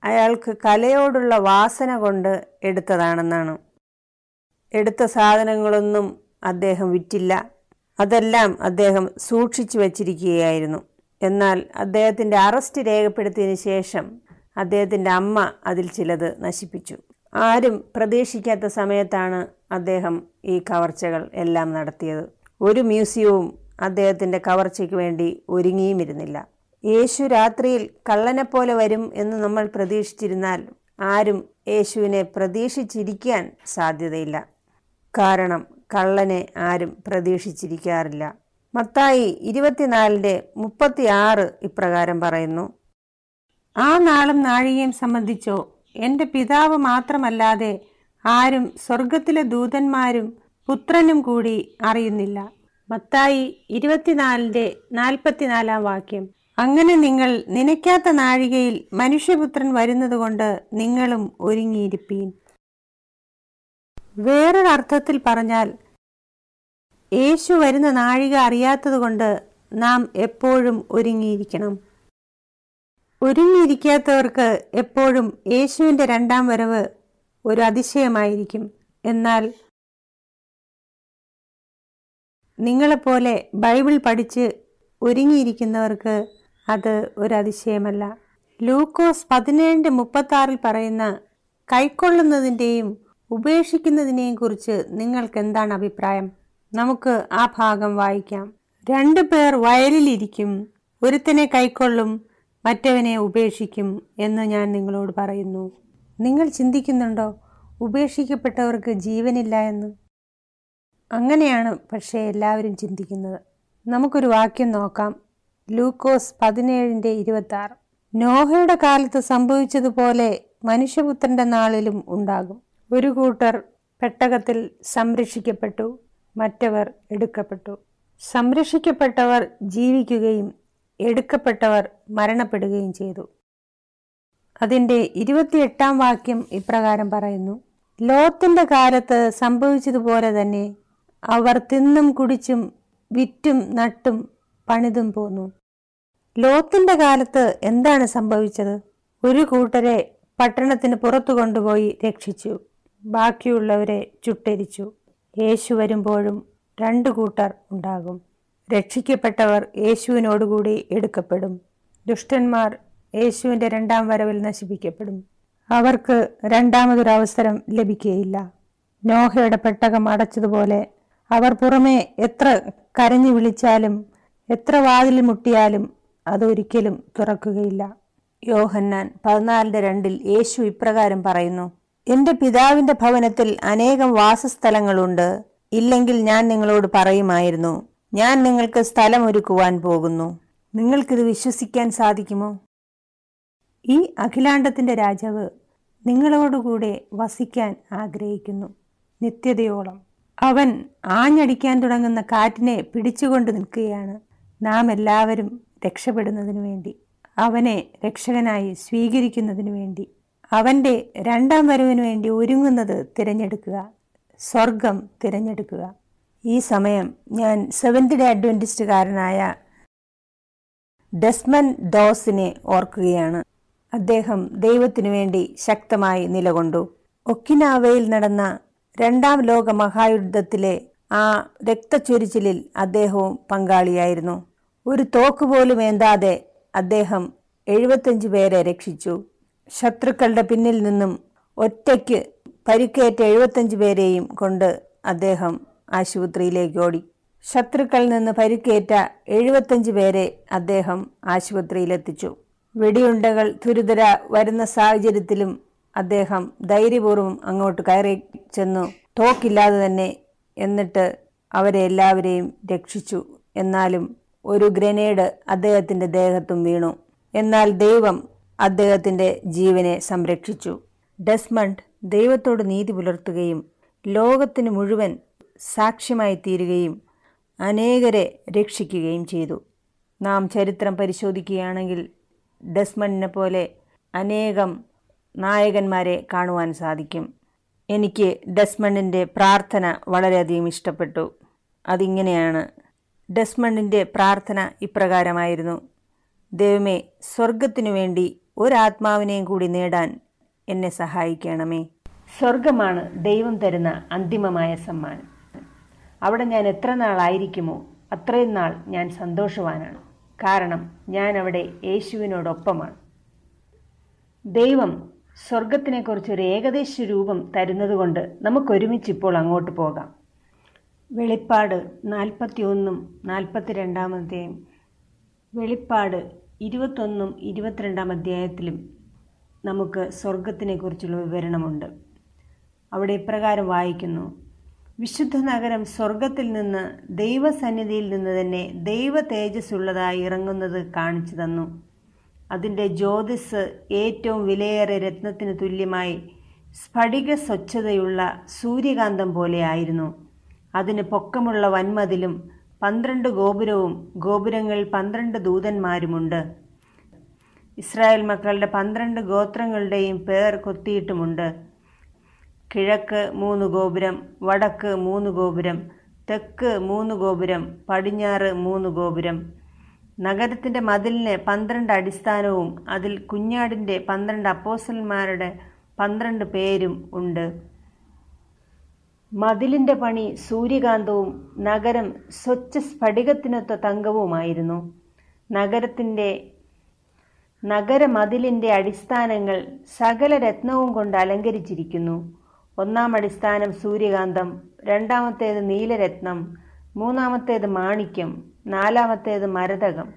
അയാൾക്ക് കലയോടുള്ള വാസന കൊണ്ട് എടുത്തതാണെന്നാണ്. എടുത്ത സാധനങ്ങളൊന്നും അദ്ദേഹം വിറ്റില്ല, അതെല്ലാം അദ്ദേഹം സൂക്ഷിച്ചു വച്ചിരിക്കുകയായിരുന്നു. എന്നാൽ അദ്ദേഹത്തിൻ്റെ അറസ്റ്റ് രേഖപ്പെടുത്തിയതിന് ശേഷം അദ്ദേഹത്തിൻ്റെ അമ്മ അതിൽ ചിലത് നശിപ്പിച്ചു. ആരും പ്രതീക്ഷിക്കാത്ത സമയത്താണ് അദ്ദേഹം ഈ കവർച്ചകൾ എല്ലാം നടത്തിയത്. ഒരു മ്യൂസിയവും അദ്ദേഹത്തിൻ്റെ കവർച്ചയ്ക്ക് വേണ്ടി ഒരുങ്ങിയുമിരുന്നില്ല. യേശു രാത്രിയിൽ കള്ളനെപ്പോലെ വരും എന്ന് നമ്മൾ പ്രതീക്ഷിച്ചിരുന്നാൽ ആരും യേശുവിനെ പ്രതീക്ഷിച്ചിരിക്കാൻ സാധ്യതയില്ല. കാരണം കള്ളനെ ആരും പ്രതീക്ഷിച്ചിരിക്കാറില്ല. മത്തായി 24:36 ഇപ്രകാരം പറയുന്നു: ആ നാളും നാഴികയും സംബന്ധിച്ചോ എൻ്റെ പിതാവ് മാത്രമല്ലാതെ ആരും സ്വർഗത്തിലെ ദൂതന്മാരും പുത്രനും കൂടി അറിയുന്നില്ല, മത്തായി 24:44, അങ്ങനെ നിങ്ങൾ നനയ്ക്കാത്ത നാഴികയിൽ മനുഷ്യപുത്രൻ വരുന്നതുകൊണ്ട് നിങ്ങളും ഒരുങ്ങിയിരിപ്പീൻ. വേറൊരർത്ഥത്തിൽ പറഞ്ഞാൽ, യേശു വരുന്ന നാഴിക അറിയാത്തതുകൊണ്ട് നാം എപ്പോഴും ഒരുങ്ങിയിരിക്കണം. ഒരുങ്ങിയിരിക്കാത്തവർക്ക് എപ്പോഴും യേശുവിൻ്റെ രണ്ടാം വരവ് ഒരു അതിശയമായിരിക്കും. എന്നാൽ നിങ്ങളെപ്പോലെ ബൈബിൾ പഠിച്ച് ഒരുങ്ങിയിരിക്കുന്നവർക്ക് അത് ഒരു അതിശയമല്ല. ലൂക്കോസ് 17:36 പറയുന്ന കൈക്കൊള്ളുന്നതിൻ്റെയും ഉപേക്ഷിക്കുന്നതിനെയും കുറിച്ച് നിങ്ങൾക്ക് എന്താണ് അഭിപ്രായം? നമുക്ക് ആ ഭാഗം വായിക്കാം. 2 പേർ വയലിലിരിക്കും, ഒരുത്തനെ കൈക്കൊള്ളും, മറ്റവനെ ഉപേക്ഷിക്കും എന്ന് ഞാൻ നിങ്ങളോട് പറയുന്നു. നിങ്ങൾ ചിന്തിക്കുന്നുണ്ടോ ഉപേക്ഷിക്കപ്പെട്ടവർക്ക് ജീവനില്ല എന്ന്? അങ്ങനെയാണ് പക്ഷേ എല്ലാവരും ചിന്തിക്കുന്നത്. നമുക്കൊരു വാക്യം നോക്കാം. ലൂക്കോസ് 17:26, നോഹയുടെ കാലത്ത് സംഭവിച്ചതുപോലെ മനുഷ്യപുത്രൻ്റെ നാളിലും ഉണ്ടാകും. ഒരു കൂട്ടർ പെട്ടകത്തിൽ സംരക്ഷിക്കപ്പെട്ടു, മറ്റവർ എടുക്കപ്പെട്ടു. സംരക്ഷിക്കപ്പെട്ടവർ ജീവിക്കുകയും എടുക്കപ്പെട്ടവർ മരണപ്പെടുകയും ചെയ്തു. അതിൻ്റെ 28-ാം വാക്യം ഇപ്രകാരം പറയുന്നു, ലോത്തിന്റെ കാലത്ത് സംഭവിച്ചതുപോലെ തന്നെ അവർ തിന്നും കുടിച്ചും വിറ്റും നട്ടും പണിതും പോന്നു. ലോത്തിന്റെ കാലത്ത് എന്താണ് സംഭവിച്ചത്? ഒരു കൂട്ടരെ പട്ടണത്തിന് പുറത്തു കൊണ്ടുപോയി രക്ഷിച്ചു, ബാക്കിയുള്ളവരെ ചുട്ടെരിച്ചു. യേശു വരുമ്പോഴും 2 കൂട്ടർ ഉണ്ടാകും. രക്ഷിക്കപ്പെട്ടവർ യേശുവിനോടുകൂടി എടുക്കപ്പെടും. ദുഷ്ടന്മാർ യേശുവിൻ്റെ രണ്ടാം വരവിൽ നശിപ്പിക്കപ്പെടും. അവർക്ക് രണ്ടാമതൊരവസരം ലഭിക്കുകയില്ല. നോഹയുടെ പെട്ടകം അടച്ചതുപോലെ അവർ പുറമേ എത്ര കരഞ്ഞു വിളിച്ചാലും എത്ര വാതിൽ മുട്ടിയാലും അതൊരിക്കലും തുറക്കുകയില്ല. യോഹന്നാൻ 14:2 യേശു ഇപ്രകാരം പറയുന്നു, എൻ്റെ പിതാവിൻ്റെ ഭവനത്തിൽ അനേകം വാസസ്ഥലങ്ങളുണ്ട്, ഇല്ലെങ്കിൽ ഞാൻ നിങ്ങളോട് പറയുമായിരുന്നു, ഞാൻ നിങ്ങൾക്ക് സ്ഥലമൊരുക്കുവാൻ പോകുന്നു. നിങ്ങൾക്കിത് വിശ്വസിക്കാൻ സാധിക്കുമോ? ഈ അഖിലാണ്ടത്തിൻ്റെ രാജാവ് നിങ്ങളോടുകൂടെ വസിക്കാൻ ആഗ്രഹിക്കുന്നു നിത്യതയോളം. അവൻ ആഞ്ഞടിക്കാൻ തുടങ്ങുന്ന കാറ്റിനെ പിടിച്ചുകൊണ്ട് നിൽക്കുകയാണ് നാം എല്ലാവരും രക്ഷപ്പെടുന്നതിനു വേണ്ടി, അവനെ രക്ഷകനായി സ്വീകരിക്കുന്നതിനു വേണ്ടി. അവൻ്റെ രണ്ടാം വരവിനു വേണ്ടി ഒരുങ്ങുന്നത് തിരഞ്ഞെടുക്കുക, സ്വർഗം തിരഞ്ഞെടുക്കുക. ഈ സമയം ഞാൻ സെവൻത് ഡേ അഡ്വെന്റിസ്റ്റുകാരനായ ഡെസ്മൻ ദോസിനെ ഓർക്കുകയാണ്. അദ്ദേഹം ദൈവത്തിനു വേണ്ടി ശക്തമായി നിലകൊണ്ടു. ഒക്കിനാവയിൽ നടന്ന 2ാം ലോക മഹായുദ്ധത്തിലെ ആ രക്തച്ചൊരിച്ചിലിൽ അദ്ദേഹവും പങ്കാളിയായിരുന്നു. ഒരു തോക്കുപോലും ഏന്താതെ അദ്ദേഹം 75 പേരെ രക്ഷിച്ചു. ശത്രുക്കളുടെ പിന്നിൽ നിന്നും ഒറ്റയ്ക്ക് പരിക്കേറ്റ 75 പേരെയും കൊണ്ട് അദ്ദേഹം ആശുപത്രിയിലേക്ക് ഓടി. ശത്രുക്കളിൽ നിന്ന് പരിക്കേറ്റ 75 പേരെ അദ്ദേഹം ആശുപത്രിയിലെത്തിച്ചു. വെടിയുണ്ടകൾ തുരുതര വരുന്ന സാഹചര്യത്തിലും അദ്ദേഹം ധൈര്യപൂർവ്വം അങ്ങോട്ട് കയറി ചെന്നു, തോക്കില്ലാതെ തന്നെ. എന്നിട്ട് അവരെ എല്ലാവരെയും രക്ഷിച്ചു. എന്നാലും ഒരു ഗ്രനേഡ് അദ്ദേഹത്തിൻ്റെ ദേഹത്തും വീണു. എന്നാൽ ദൈവം അദ്ദേഹത്തിൻ്റെ ജീവനെ സംരക്ഷിച്ചു. ഡെസ്മണ്ട് ദൈവത്തോട് നീതി പുലർത്തുകയും ലോകത്തിന് മുഴുവൻ സാക്ഷ്യമായി തീരുകയും അനേകരെ രക്ഷിക്കുകയും ചെയ്തു. നാം ചരിത്രം പരിശോധിക്കുകയാണെങ്കിൽ ഡെസ്മണ്ടിനെ പോലെ അനേകം നായകന്മാരെ കാണുവാൻ സാധിക്കും. എനിക്ക് ഡെസ്മണ്ടിൻ്റെ പ്രാർത്ഥന വളരെയധികം ഇഷ്ടപ്പെട്ടു. അതിങ്ങനെയാണ്, ഡെസ്മണ്ടിൻ്റെ പ്രാർത്ഥന ഇപ്രകാരമായിരുന്നു: ദൈവമേ, സ്വർഗത്തിനു വേണ്ടി ഒരാത്മാവിനെയും കൂടി നേടാൻ എന്നെ സഹായിക്കണമേ. സ്വർഗമാണ് ദൈവം തരുന്ന അന്തിമമായ സമ്മാനം. അവിടെ ഞാൻ എത്ര നാളായിരിക്കുമോ അത്രയും നാൾ ഞാൻ സന്തോഷവാനാണ്. കാരണം ഞാൻ അവിടെ യേശുവിനോടൊപ്പമാണ്. ദൈവം സ്വർഗത്തിനെക്കുറിച്ചൊരു ഏകദേശ രൂപം തരുന്നതുകൊണ്ട് നമുക്കൊരുമിച്ചിപ്പോൾ അങ്ങോട്ട് പോകാം. വെളിപ്പാട് 41-42 വെളിപ്പാട് 21-22 നമുക്ക് സ്വർഗത്തിനെക്കുറിച്ചുള്ള വിവരണമുണ്ട്. അവിടെ ഇപ്രകാരം വായിക്കുന്നു: വിശുദ്ധ നഗരം സ്വർഗത്തിൽ നിന്ന് ദൈവസന്നിധിയിൽ നിന്ന് തന്നെ ദൈവ തേജസ്സുള്ളതായി ഇറങ്ങുന്നത് കാണിച്ചു തന്നു. അതിൻ്റെ ജ്യോതിസ് ഏറ്റവും വിലയേറെ രത്നത്തിന് തുല്യമായി സ്ഫടിക സ്വച്ഛതയുള്ള സൂര്യകാന്തം പോലെയായിരുന്നു. അതിന് പൊക്കമുള്ള വൻമതിലും 12 ഗോപുരവും ഗോപുരങ്ങളിൽ 12 ദൂതന്മാരുമുണ്ട്. ഇസ്രായേൽ മക്കളുടെ 12 ഗോത്രങ്ങളുടെയും പേർ കൊത്തിയിട്ടുമുണ്ട്. കിഴക്ക് 3 ഗോപുരം, വടക്ക് 3 ഗോപുരം, തെക്ക് 3 ഗോപുരം, പടിഞ്ഞാറ് 3 ഗോപുരം. നഗരത്തിൻ്റെ മതിലിന് 12 അടിസ്ഥാനവും അതിൽ കുഞ്ഞാടിൻ്റെ 12 അപ്പോസ്തലന്മാരുടെ 12 പേരും ഉണ്ട്. മതിലിൻ്റെ പണി സൂര്യകാന്തവും നഗരം സ്വച്ഛ സ്ഫടികത്തിനൊത്ത തങ്കവുമായിരുന്നു. നഗരമതിലിൻ്റെ അടിസ്ഥാനങ്ങൾ സകല രത്നവും കൊണ്ട് അലങ്കരിച്ചിരിക്കുന്നു. 1-ാം അടിസ്ഥാനം സൂര്യകാന്തം, 2-ാമത്തേത് നീലരത്നം, 3-ാമത്തേത് മാണിക്യം, 4-ാമത്തേത് മരതകം,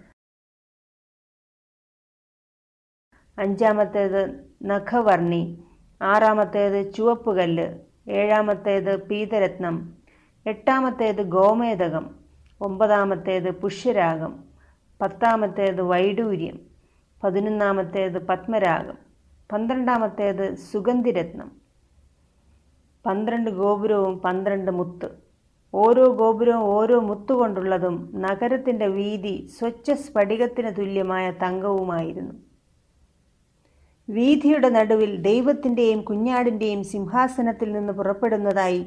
5-ാമത്തേത് നഖവർണി, 6-ാമത്തേത് ചുവപ്പുകല്ല്, 7-ാമത്തേത് പീതരത്നം, 8-ാമത്തേത് ഗോമേതകം, 9-ാമത്തേത് പുഷ്യരാഗം, 10-ാമത്തേത് വൈഡൂര്യം, 11-ാമത്തേത് പത്മരാഗം, 12-ാമത്തേത് സുഗന്ധിരത്നം. 12 ഗോപുരവും 12 മുത്ത്, ഓരോ ഗോപുരവും ഓരോ മുത്തുകൊണ്ടുള്ളതും നഗരത്തിൻ്റെ വീതി സ്വച്ഛ സ്ഫടികത്തിന് തുല്യമായ തങ്കവുമായിരുന്നു. വീഥിയുടെ നടുവിൽ ദൈവത്തിൻ്റെയും കുഞ്ഞാടിൻ്റെയും സിംഹാസനത്തിൽ നിന്ന് പുറപ്പെടുന്നതായി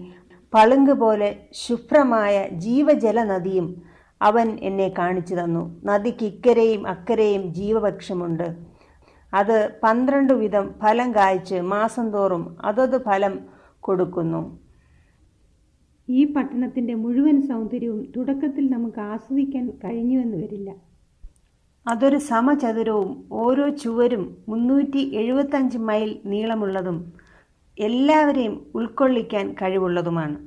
പളുങ്ക് പോലെ ശുഭ്രമായ ജീവജല നദിയും അവൻ എന്നെ കാണിച്ചു തന്നു. നദിക്ക് ഇക്കരെയും അക്കരെയും ജീവവൃക്ഷമുണ്ട്. അത് 12 വിധം ഫലം കായ്ച്ച് മാസം തോറും അതത് ഫലം കൊടുക്കുന്നു. ഈ പട്ടണത്തിൻ്റെ മുഴുവൻ സൗന്ദര്യവും തുടക്കത്തിൽ നമുക്ക് ആസ്വദിക്കാൻ കഴിഞ്ഞുവെന്ന് വരില്ല. അതൊരു സമചതുരവും ഓരോ ചുവരും 375 മൈൽ നീളമുള്ളതും എല്ലാവരെയും ഉൾക്കൊള്ളിക്കാൻ കഴിവുള്ളതുമാണ്.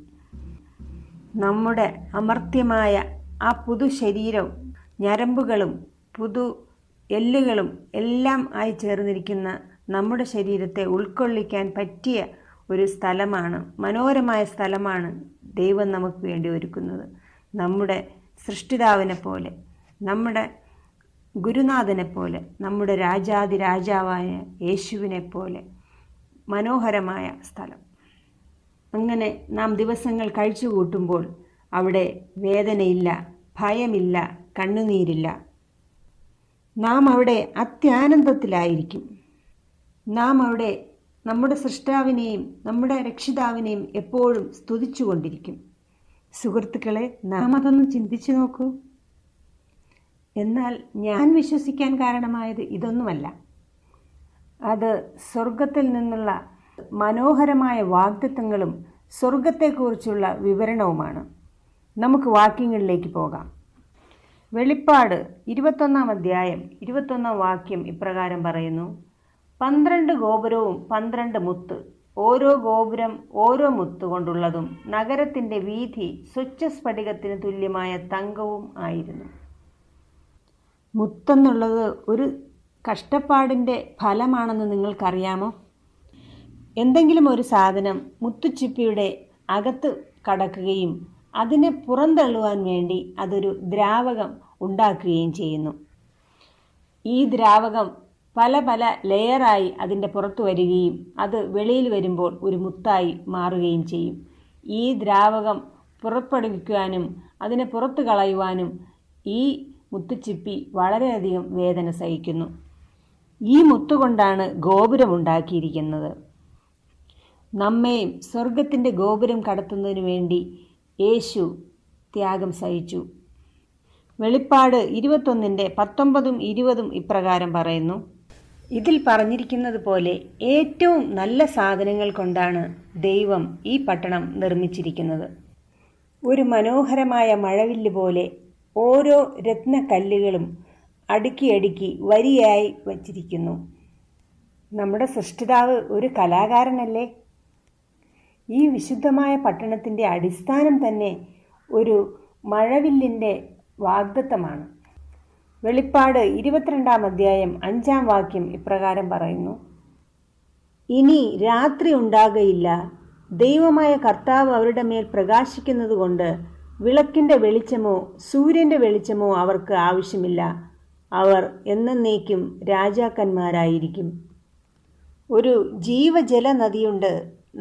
നമ്മുടെ അമർത്യമായ ആ പുതു ശരീരവും ഞരമ്പുകളും പുതു എല്ലുകളും എല്ലാം ആയി ചേർന്നിരിക്കുന്ന നമ്മുടെ ശരീരത്തെ ഉൾക്കൊള്ളിക്കാൻ പറ്റിയ ഒരു സ്ഥലമാണ്, മനോഹരമായ സ്ഥലമാണ് ദൈവം നമുക്ക് വേണ്ടി ഒരുക്കുന്നത്. നമ്മുടെ സൃഷ്ടിതാവിനെ പോലെ, നമ്മുടെ ഗുരുനാഥനെ പോലെ, നമ്മുടെ രാജാതി രാജാവായ യേശുവിനെ പോലെ മനോഹരമായ സ്ഥലം. അങ്ങനെ നാം ദിവസങ്ങൾ കഴിച്ചു കൂട്ടുമ്പോൾ അവിടെ വേദനയില്ല, ഭയമില്ല, കണ്ണുനീരില്ല. നാം അവിടെ അത്യാനന്ദത്തിലായിരിക്കും. നാം അവിടെ നമ്മുടെ സൃഷ്ടാവിനെയും നമ്മുടെ രക്ഷിതാവിനെയും എപ്പോഴും സ്തുതിച്ചുകൊണ്ടിരിക്കും. സുഹൃത്തുക്കളെ, നാം അതൊന്ന് ചിന്തിച്ചു നോക്കൂ. എന്നാൽ ഞാൻ വിശ്വസിക്കാൻ കാരണമായത് ഇതൊന്നുമല്ല, അത് സ്വർഗത്തിൽ നിന്നുള്ള മനോഹരമായ വാഗ്ദത്തങ്ങളും സ്വർഗത്തെക്കുറിച്ചുള്ള വിവരണവുമാണ്. നമുക്ക് വാക്യങ്ങളിലേക്ക് പോകാം. വെളിപ്പാട് 21-ാം അധ്യായം 21-ാം വാക്യം ഇപ്രകാരം പറയുന്നു: 12 ഗോപുരവും 12 മുത്ത്, ഓരോ ഗോപുരം ഓരോ മുത്ത് കൊണ്ടുള്ളതും നഗരത്തിൻ്റെ വീതി സ്വച്ഛ സ്ഫടികത്തിന് തുല്യമായ തങ്കവും ആയിരുന്നു. മുത്തെന്നുള്ളത് ഒരു കഷ്ടപ്പാടിൻ്റെ ഫലമാണെന്ന് നിങ്ങൾക്കറിയാമോ? എന്തെങ്കിലും ഒരു സാധനം മുത്തുച്ചിപ്പിയുടെ അകത്ത് കടക്കുകയും അതിനെ പുറന്തള്ളുവാൻ വേണ്ടി അതൊരു ദ്രാവകം ഉണ്ടാക്കുകയും ചെയ്യുന്നു. ഈ ദ്രാവകം പല പല ലെയറായി അതിൻ്റെ പുറത്തു വരികയും അത് വെളിയിൽ വരുമ്പോൾ ഒരു മുത്തായി മാറുകയും ചെയ്യും. ഈ ദ്രാവകം പുറപ്പെടുവിക്കുവാനും അതിനെ പുറത്തു കളയുവാനും ഈ മുത്തുച്ചിപ്പി വളരെയധികം വേദന സഹിക്കുന്നു. ഈ മുത്തുകൊണ്ടാണ് ഗോപുരമുണ്ടാക്കിയിരിക്കുന്നത്. നമ്മെയും സ്വർഗത്തിൻ്റെ ഗോപുരം കടത്തുന്നതിന് വേണ്ടി യേശു ത്യാഗം സഹിച്ചു. വെളിപ്പാട് 21-ന്റെ 19-ഉം 20-ഉം ഇപ്രകാരം പറയുന്നു: ഇതിൽ പറഞ്ഞിരിക്കുന്നത് പോലെ ഏറ്റവും നല്ല സാധനങ്ങൾ കൊണ്ടാണ് ദൈവം ഈ പട്ടണം നിർമ്മിച്ചിരിക്കുന്നത്. ഒരു മനോഹരമായ മഴവില്ല് പോലെ ഓരോ രത്നക്കല്ലുകളും അടുക്കിയടുക്കി വരിയായി വച്ചിരിക്കുന്നു. നമ്മുടെ സൃഷ്ടിതാവ് ഒരു കലാകാരനല്ലേ? ഈ വിശുദ്ധമായ പട്ടണത്തിൻ്റെ അടിസ്ഥാനം തന്നെ ഒരു മഴവില്ലിൻ്റെ വാഗ്ദത്തമാണ്. വെളിപ്പാട് 22-ാം അധ്യായം 5-ാം വാക്യം ഇപ്രകാരം പറയുന്നു: ഇനി രാത്രി ഉണ്ടാകയില്ല, ദൈവമായ കർത്താവ് അവരുടെ മേൽ പ്രകാശിക്കുന്നതുകൊണ്ട് വിളക്കിൻ്റെ വെളിച്ചമോ സൂര്യൻ്റെ വെളിച്ചമോ അവർക്ക് ആവശ്യമില്ല. അവർ എന്നേക്കും രാജാക്കന്മാരായിരിക്കും. ഒരു ജീവജല നദിയുണ്ട്.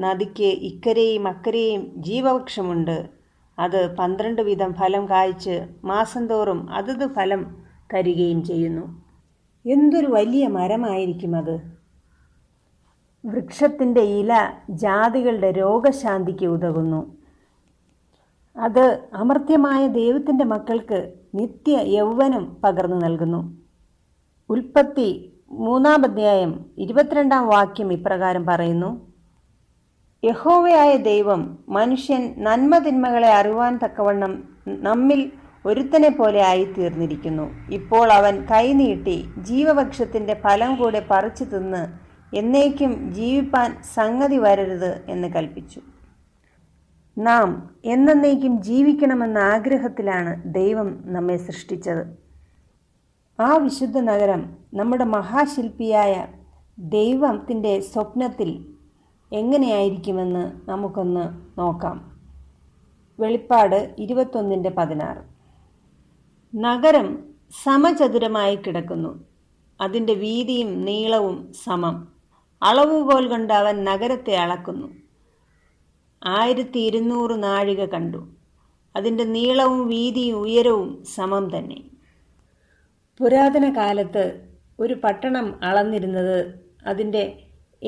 നദിക്ക് ഇക്കരെയും അക്കരെയും ജീവവൃക്ഷമുണ്ട്. അത് 12 വീതം ഫലം കായ്ച്ച് മാസംതോറും അതത് ഫലം തരികയും ചെയ്യുന്നു. എന്തൊരു വലിയ മരമായിരിക്കും അത്! വൃക്ഷത്തിൻ്റെ ഇല ജാതികളുടെ രോഗശാന്തിക്ക് ഉതകുന്നു. അത് അമർത്യമായ ദൈവത്തിൻ്റെ മക്കൾക്ക് നിത്യ യൗവനം പകർന്നു നൽകുന്നു. ഉൽപ്പത്തി 3-ാം അധ്യായം 22-ാം വാക്യം ഇപ്രകാരം പറയുന്നു: യഹോവയായ ദൈവം മനുഷ്യൻ നന്മതിന്മകളെ അറിവാൻ തക്കവണ്ണം നമ്മിൽ ഒരുത്തനെ പോലെ ആയിത്തീർന്നിരിക്കുന്നു. ഇപ്പോൾ അവൻ കൈനീട്ടി ജീവവൃക്ഷത്തിൻ്റെ ഫലം കൂടെ പറിച്ചു തിന്ന് എന്നേക്കും ജീവിപ്പാൻ സംഗതി വരരുത് എന്ന് കൽപ്പിച്ചു. നാം എന്നേക്കും ജീവിക്കണമെന്ന ആഗ്രഹത്തിലാണ് ദൈവം നമ്മെ സൃഷ്ടിച്ചത്. ആ വിശുദ്ധ നഗരം നമ്മുടെ മഹാശില്പിയായ ദൈവത്തിൻ്റെ സ്വപ്നത്തിൽ എങ്ങനെയായിരിക്കുമെന്ന് നമുക്കൊന്ന് നോക്കാം. വെളിപ്പാട് 21:16. നഗരം സമചതുരമായി കിടക്കുന്നു, അതിൻ്റെ വീതിയും നീളവും സമം. അളവുകോൽ കൊണ്ട് അവൻ നഗരത്തെ അളക്കുന്നു. 1200 നാഴിക കണ്ടു. അതിൻ്റെ നീളവും വീതിയും ഉയരവും സമം തന്നെ. പുരാതന കാലത്ത് ഒരു പട്ടണം അളന്നിരുന്നത് അതിൻ്റെ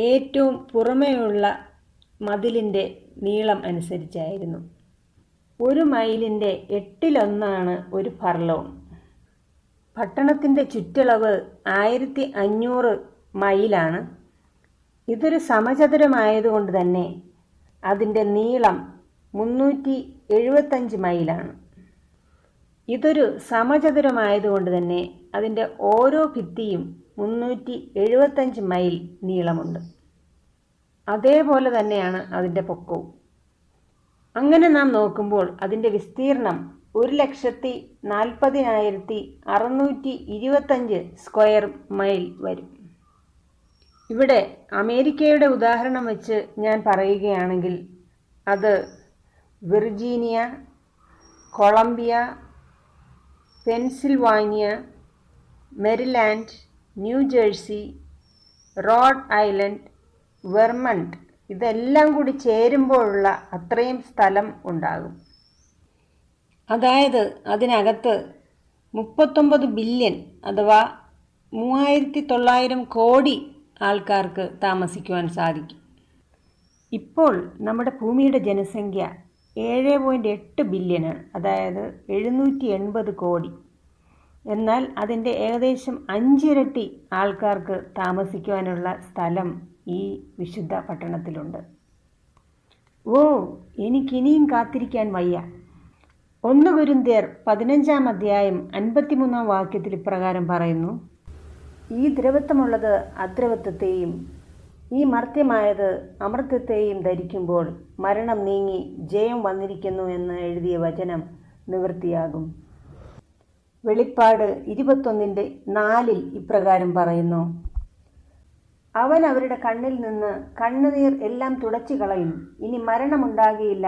ഏറ്റവും പുറമേയുള്ള മതിലിൻ്റെ നീളം അനുസരിച്ചായിരുന്നു. 1 മൈലിൻ്റെ 1/8 ഒരു ഫർലോങ്. പട്ടണത്തിൻ്റെ ചുറ്റളവ് 1500 മൈലാണ്. ഇതൊരു സമചതുരമായതുകൊണ്ട് തന്നെ അതിൻ്റെ നീളം 375 മൈലാണ്. ഇതൊരു സമചതുരമായതുകൊണ്ട് തന്നെ അതിൻ്റെ ഓരോ ഭിത്തിയും 375 മൈൽ നീളമുണ്ട്. അതേപോലെ തന്നെയാണ് അതിൻ്റെ പൊക്കവും. അങ്ങനെ നാം നോക്കുമ്പോൾ അതിൻ്റെ വിസ്തീർണം 1,40,625 സ്ക്വയർ മൈൽ വരും. ഇവിടെ അമേരിക്കയുടെ ഉദാഹരണം വെച്ച് ഞാൻ പറയുകയാണെങ്കിൽ അത് Virginia, Columbia, Pennsylvania, Maryland, New Jersey, Rhode Island, Vermont ഇതെല്ലാം കൂടി ചേരുമ്പോഴുള്ള അത്രയും സ്ഥലം ഉണ്ടാകും. അതായത് അതിനകത്ത് 39 ബില്യൺ അഥവാ 3900 കോടി ആൾക്കാർക്ക് താമസിക്കുവാൻ സാധിക്കും. ഇപ്പോൾ നമ്മുടെ ഭൂമിയുടെ ജനസംഖ്യ 7.8 ബില്യനാണ്, അതായത് 780 കോടി. എന്നാൽ അതിൻ്റെ ഏകദേശം 5 ഇരട്ടി ആൾക്കാർക്ക് താമസിക്കുവാനുള്ള സ്ഥലം ഈ വിശുദ്ധ പട്ടണത്തിലുണ്ട്. എനിക്കിനിയും കാത്തിരിക്കാൻ വയ്യ. 1 കൊരിന്ത്യർ 15-ാം അധ്യായം 53-ാം വാക്യത്തിൽ ഇപ്രകാരം പറയുന്നു: ഈ ദ്രവത്വമുള്ളത് അദ്രവത്വത്തെയും ഈ മർത്യമായത് അമർത്യത്തെയും ധരിക്കുമ്പോൾ മരണം നീങ്ങി ജയം വന്നിരിക്കുന്നു എന്ന് എഴുതിയ വചനം നിവൃത്തിയാകും. വെളിപ്പാട് 21:4 ഇപ്രകാരം പറയുന്നു: അവൻ അവരുടെ കണ്ണിൽ നിന്ന് കണ്ണുനീർ എല്ലാം തുടച്ചു കളയും. ഇനി മരണമുണ്ടാകില്ല,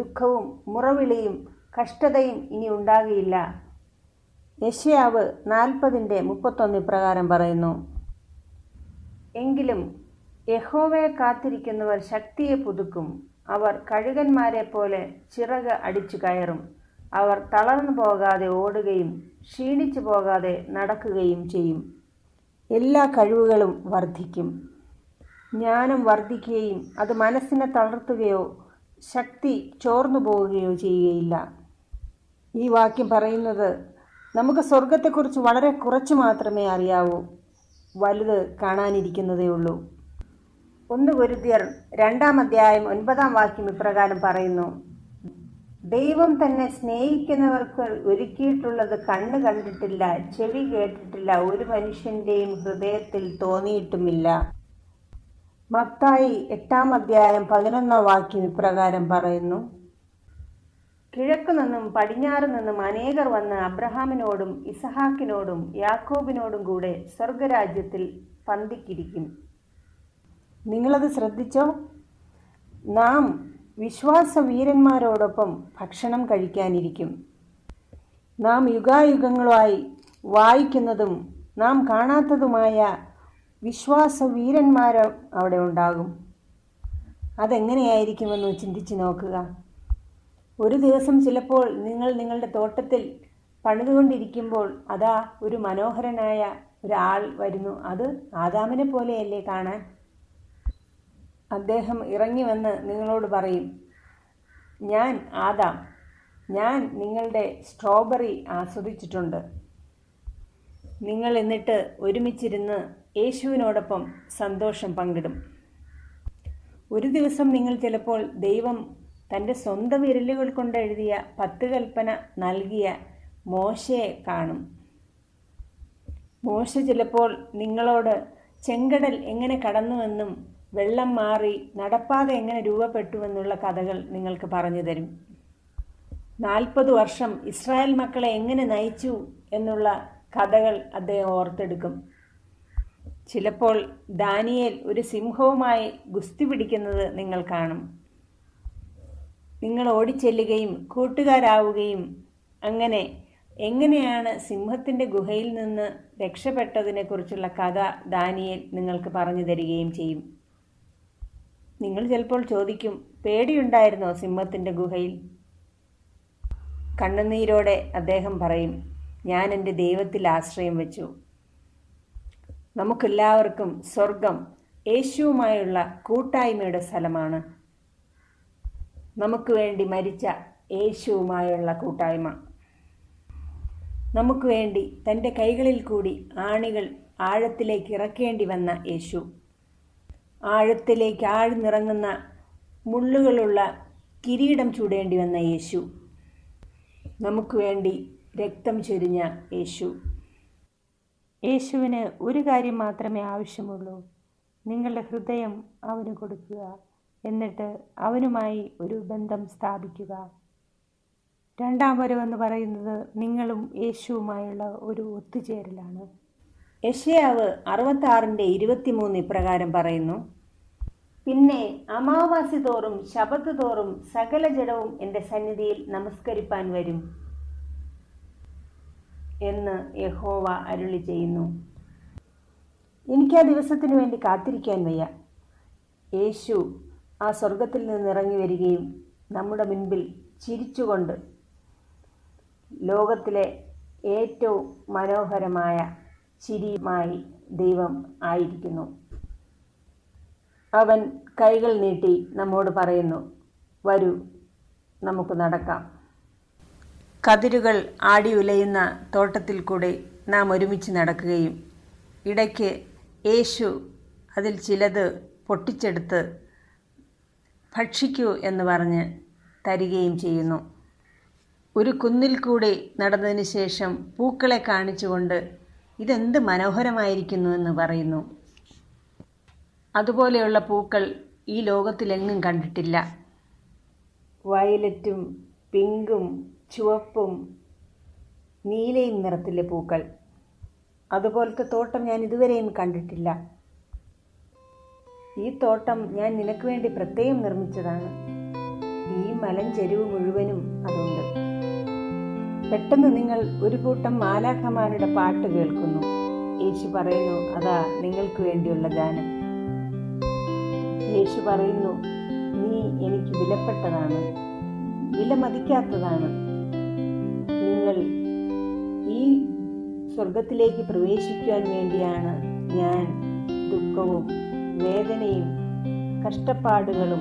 ദുഃഖവും മുറവിളിയും കഷ്ടതയും ഇനി ഉണ്ടാകില്ല. യെശയ്യാവ് 40:31 ഇപ്രകാരം പറയുന്നു: എങ്കിലും യഹോവയെ കാത്തിരിക്കുന്നവർ ശക്തിയെ പുതുക്കും, അവർ കഴുകന്മാരെ പോലെ ചിറക് അടിച്ചു കയറും, അവർ തളർന്നു പോകാതെ ഓടുകയും ക്ഷീണിച്ചു പോകാതെ നടക്കുകയും ചെയ്യും. എല്ലാ കഴിവുകളും വർദ്ധിക്കും, ജ്ഞാനം വർദ്ധിക്കുകയും അത് മനസ്സിനെ തളർത്തുകയോ ശക്തി ചോർന്നു പോവുകയോ ചെയ്യുകയില്ല. ഈ വാക്യം പറയുന്നത് നമുക്ക് സ്വർഗത്തെക്കുറിച്ച് വളരെ കുറച്ച് മാത്രമേ അറിയാവൂ, വലുത് കാണാനിരിക്കുന്നതേ ഉള്ളൂ. 1 കൊരിന്ത്യർ 2-ാം അധ്യായം 9-ാം വാക്യം ഇപ്രകാരം പറയുന്നു: ദൈവം തന്നെ സ്നേഹിക്കുന്നവർക്ക് ഒരുക്കിയിട്ടുള്ളത് കണ്ണ് കണ്ടിട്ടില്ല, ചെവി കേട്ടിട്ടില്ല, ഒരു മനുഷ്യൻ്റെയും ഹൃദയത്തിൽ തോന്നിയിട്ടുമില്ല. മത്തായി 8-ാം അധ്യായം 11-ാം വാക്യം ഇപ്രകാരം പറയുന്നു: കിഴക്ക് നിന്നും പടിഞ്ഞാറ് നിന്നും അനേകർ വന്ന് അബ്രഹാമിനോടും ഇസഹാക്കിനോടും യാക്കോബിനോടും കൂടെ സ്വർഗരാജ്യത്തിൽ പന്തിക്കിരിക്കും. നിങ്ങളത് ശ്രദ്ധിച്ചോ? നാം വിശ്വാസവീരന്മാരോടൊപ്പം ഭക്ഷണം കഴിക്കാനിരിക്കും. നാം യുഗായുഗങ്ങളായി വായിക്കുന്നതും നാം കാണാത്തതുമായ വിശ്വാസവീരന്മാരും അവിടെ ഉണ്ടാകും. അതെങ്ങനെയായിരിക്കുമെന്ന് ചിന്തിച്ച് നോക്കുക. ഒരു ദിവസം ചിലപ്പോൾ നിങ്ങൾ നിങ്ങളുടെ തോട്ടത്തിൽ പണിതുകൊണ്ടിരിക്കുമ്പോൾ അതാ ഒരു മനോഹരനായ ഒരാൾ വരുന്നു. അത് ആദാമിനെ പോലെയല്ലേ കാണാൻ? അദ്ദേഹം ഇറങ്ങി വന്ന് നിങ്ങളോട് പറയും, ഞാൻ ആദാം, ഞാൻ നിങ്ങളുടെ സ്ട്രോബെറി ആസ്വദിച്ചിട്ടുണ്ട്. നിങ്ങൾ എന്നിട്ട് ഒരുമിച്ചിരുന്ന് യേശുവിനോടൊപ്പം സന്തോഷം പങ്കിടും. ഒരു ദിവസം നിങ്ങൾ ചിലപ്പോൾ ദൈവം തൻ്റെ സ്വന്തം വിരലുകൾ കൊണ്ട് എഴുതിയ 10 കൽപ്പന നൽകിയ മോശയെ കാണും. മോശ ചിലപ്പോൾ നിങ്ങളോട് ചെങ്കടൽ എങ്ങനെ കടന്നുവെന്നും വെള്ളം മാറി നടപ്പാത എങ്ങനെ രൂപപ്പെട്ടുവെന്നുള്ള കഥകൾ നിങ്ങൾക്ക് പറഞ്ഞു തരും. 40 വർഷം ഇസ്രായേൽ മക്കളെ എങ്ങനെ നയിച്ചു എന്നുള്ള കഥകൾ അദ്ദേഹം ഓർത്തെടുക്കും. ചിലപ്പോൾ ദാനിയേൽ ഒരു സിംഹവുമായി ഗുസ്തി പിടിക്കുന്നത് നിങ്ങൾ കാണും. നിങ്ങൾ ഓടിച്ചെല്ലുകയും കൂട്ടുകാരാവുകയും അങ്ങനെ എങ്ങനെയാണ് സിംഹത്തിൻ്റെ ഗുഹയിൽ നിന്ന് രക്ഷപ്പെട്ടതിനെക്കുറിച്ചുള്ള കഥ ദാനിയേൽ നിങ്ങൾക്ക് പറഞ്ഞു തരികയും ചെയ്യും. നിങ്ങൾ ചിലപ്പോൾ ചോദിക്കും, പേടിയുണ്ടായിരുന്നോ സിംഹത്തിൻ്റെ ഗുഹയിൽ? കണ്ണുനീരോടെ അദ്ദേഹം പറയും, ഞാൻ എൻ്റെ ദൈവത്തിൽ ആശ്രയം വെച്ചു. നമുക്കെല്ലാവർക്കും സ്വർഗം യേശുവുമായുള്ള കൂട്ടായ്മയുടെ സ്ഥലമാണ്. നമുക്ക് വേണ്ടി മരിച്ച യേശുവുമായുള്ള കൂട്ടായ്മ, നമുക്ക് വേണ്ടി തൻ്റെ കൈകളിൽ കൂടി ആണികൾ ആഴത്തിലേക്ക് ഇറക്കേണ്ടി വന്ന യേശു, ആഴത്തിലേക്ക് ആഴ്ന്നിറങ്ങുന്ന മുള്ളുകളുള്ള കിരീടം ചൂടേണ്ടി വന്ന യേശു, നമുക്ക് വേണ്ടി രക്തം ചൊരിഞ്ഞ യേശു. യേശുവിന് ഒരു കാര്യം മാത്രമേ ആവശ്യമുള്ളൂ, നിങ്ങളുടെ ഹൃദയം അവന് കൊടുക്കുക, എന്നിട്ട് അവനുമായി ഒരു ബന്ധം സ്ഥാപിക്കുക. രണ്ടാം വരവെന്ന് പറയുന്നത് നിങ്ങളും യേശുവുമായുള്ള ഒരു ഒത്തുചേരലാണ്. യെശയ്യാവ് 66:23 ഇപ്രകാരം പറയുന്നു, പിന്നെ അമാവാസി തോറും ശബത്ത് തോറും സകല ജഡവും എൻ്റെ സന്നിധിയിൽ നമസ്കരിപ്പാൻ വരും എന്ന് യഹോവ അരുളി ചെയ്യുന്നു. എനിക്ക് ആ ദിവസത്തിനു വേണ്ടി കാത്തിരിക്കാൻ വയ്യ. യേശു ആ സ്വർഗത്തിൽ നിന്നിറങ്ങി വരികയും നമ്മുടെ മുൻപിൽ ചിരിച്ചുകൊണ്ട് ലോകത്തിലെ ഏറ്റവും മനോഹരമായ ചിരിയുമായി ദൈവം ആയിരിക്കുന്നു. അവൻ കൈകൾ നീട്ടി നമ്മോട് പറയുന്നു, വരൂ, നമുക്ക് നടക്കാം. കതിരുകൾ ആടി ഉലയുന്ന തോട്ടത്തിൽ കൂടെ നാം ഒരുമിച്ച് നടക്കുകയും ഇടയ്ക്ക് യേശു അതിൽ ചിലത് പൊട്ടിച്ചെടുത്ത് ഭക്ഷിക്കൂ എന്ന് പറഞ്ഞ് തരികയും ചെയ്യുന്നു. ഒരു കുന്നിൽ കൂടെ നടന്നതിന് ശേഷം പൂക്കളെ കാണിച്ചുകൊണ്ട് ഇതെന്ത് മനോഹരമായിരിക്കുന്നു എന്ന് പറയുന്നു. അതുപോലെയുള്ള പൂക്കൾ ഈ ലോകത്തിലെങ്ങും കണ്ടിട്ടില്ല. വയലറ്റും പിങ്കും ചുവപ്പും നീലയും നിറത്തിലെ പൂക്കൾ, അതുപോലത്തെ തോട്ടം ഞാൻ ഇതുവരെയും കണ്ടിട്ടില്ല. ഈ തോട്ടം ഞാൻ നിനക്ക് വേണ്ടി പ്രത്യേകം നിർമ്മിച്ചതാണ്. ഈ മലഞ്ചെരുവ് മുഴുവനും അതുണ്ട്. പെട്ടെന്ന് നിങ്ങൾ ഒരു കൂട്ടം മാലാഖമാരുടെ പാട്ട് കേൾക്കുന്നു. യേശു പറയുന്നു, അതാ നിങ്ങൾക്ക് വേണ്ടിയുള്ള ഗാനം. യേശു പറയുന്നു, നീ എനിക്ക് വിലപ്പെട്ടതാണ്, വിലമതിക്കാത്തതാണ്. നിങ്ങൾ ഈ സ്വർഗത്തിലേക്ക് പ്രവേശിക്കുവാൻ വേണ്ടിയാണ് ഞാൻ ദുഃഖവും വേദനയും കഷ്ടപ്പാടുകളും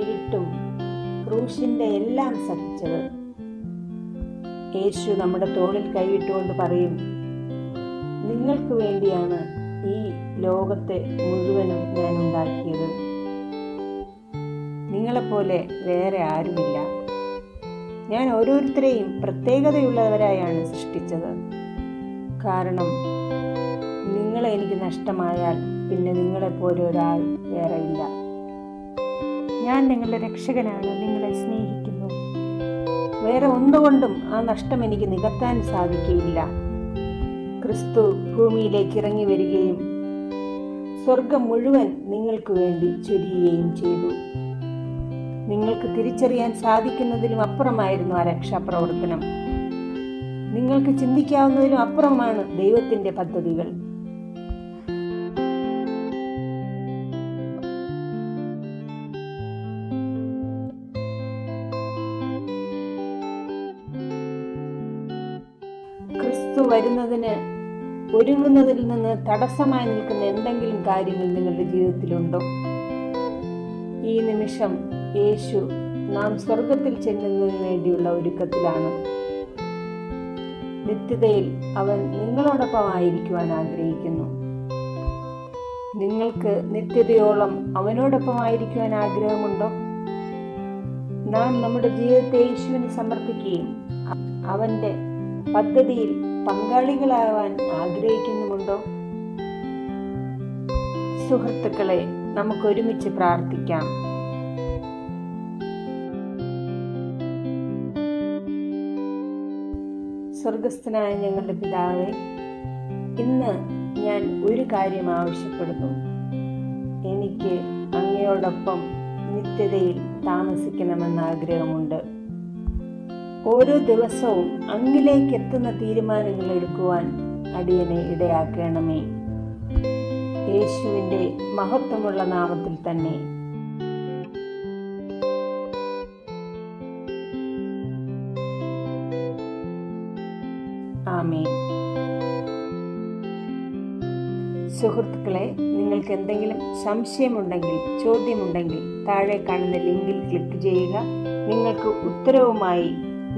ഇരുട്ടും ക്രൂശിൻ്റെ എല്ലാം സഹിച്ചത്. യേശു നമ്മുടെ തോളിൽ കൈയിട്ടുകൊണ്ട് പറയും, നിങ്ങൾക്ക് വേണ്ടിയാണ് ഈ ലോകത്തെ മുഴുവനും ഞാൻ ഉണ്ടാക്കിയത്. നിങ്ങളെപ്പോലെ വേറെ ആരുമില്ല. ഞാൻ ഓരോരുത്തരെയും പ്രത്യേകതയുള്ളവരായാണ് സൃഷ്ടിച്ചത്. കാരണം നിങ്ങളെ എനിക്ക് നഷ്ടമായാൽ പിന്നെ നിങ്ങളെപ്പോലെ ഒരാൾ വേറെയില്ല. ഞാൻ നിങ്ങളുടെ രക്ഷകനാണ്, നിങ്ങളെ സ്നേഹിക്കുന്നു. വേറെ ഒന്നുകൊണ്ടും ആ നഷ്ടം എനിക്ക് നികത്താൻ സാധിക്കുകയില്ല. ക്രിസ്തു ഭൂമിയിലേക്ക് ഇറങ്ങി വരികയും സ്വർഗം മുഴുവൻ നിങ്ങൾക്ക് വേണ്ടി ചൊരിയുകയും ചെയ്തു. നിങ്ങൾക്ക് തിരിച്ചറിയാൻ സാധിക്കുന്നതിലും അപ്പുറമായിരുന്നു ആ രക്ഷാപ്രവർത്തനം. നിങ്ങൾക്ക് ചിന്തിക്കാവുന്നതിലും അപ്പുറമാണ് ദൈവത്തിൻ്റെ പദ്ധതികൾ. വരുന്നതിന് ഒരുങ്ങുന്നതിൽ നിന്ന് തടസ്സമായി നിൽക്കുന്ന എന്തെങ്കിലും കാര്യങ്ങൾ നിങ്ങളുടെ ജീവിതത്തിലുണ്ടോ? ഈ നിമിഷം യേശു നാം സ്വർഗത്തിൽ ചെല്ലുന്നതിന് വേണ്ടിയുള്ള ഒരുക്കത്തിലാണ്. നിത്യതയിൽ അവൻ നിങ്ങളോടൊപ്പമായിരിക്കുവാൻ ആഗ്രഹിക്കുന്നു. നിങ്ങൾക്ക് നിത്യതയോളം അവനോടൊപ്പമായിരിക്കുവാൻ ആഗ്രഹമുണ്ടോ? നാം നമ്മുടെ ജീവിതത്തെ യേശുവിന് സമർപ്പിക്കുകയും അവൻ്റെ പദ്ധതിയിൽ പങ്കാളികളാവാൻ ആഗ്രഹിക്കുന്നുമുണ്ടോ? സുഹൃത്തുക്കളെ, നമുക്കൊരുമിച്ച് പ്രാർത്ഥിക്കാം. സ്വർഗസ്ഥനായ ഞങ്ങളുടെ പിതാവേ, ഇന്ന് ഞാൻ ഒരു കാര്യം ആവശ്യപ്പെടുന്നു. എനിക്ക് അങ്ങയോടൊപ്പം നിത്യതയിൽ താമസിക്കണമെന്ന ആഗ്രഹമുണ്ട്. ഓരോ ദിവസവും അങ്ങിലേക്ക് എത്തുന്ന തീരുമാനങ്ങൾ എടുക്കുവാൻ അടിയനെ ഇടയാക്കണമേ. യേശുവിൻ്റെ മഹത്വമുള്ള നാമത്തിൽ തന്നെ. ആമേൻ. സുഹൃത്തുക്കളെ, നിങ്ങൾക്ക് എന്തെങ്കിലും സംശയമുണ്ടെങ്കിൽ, ചോദ്യമുണ്ടെങ്കിൽ താഴെ കാണുന്ന ലിങ്കിൽ ക്ലിക്ക് ചെയ്യുക. നിങ്ങൾക്ക് ഉത്തരവുമായി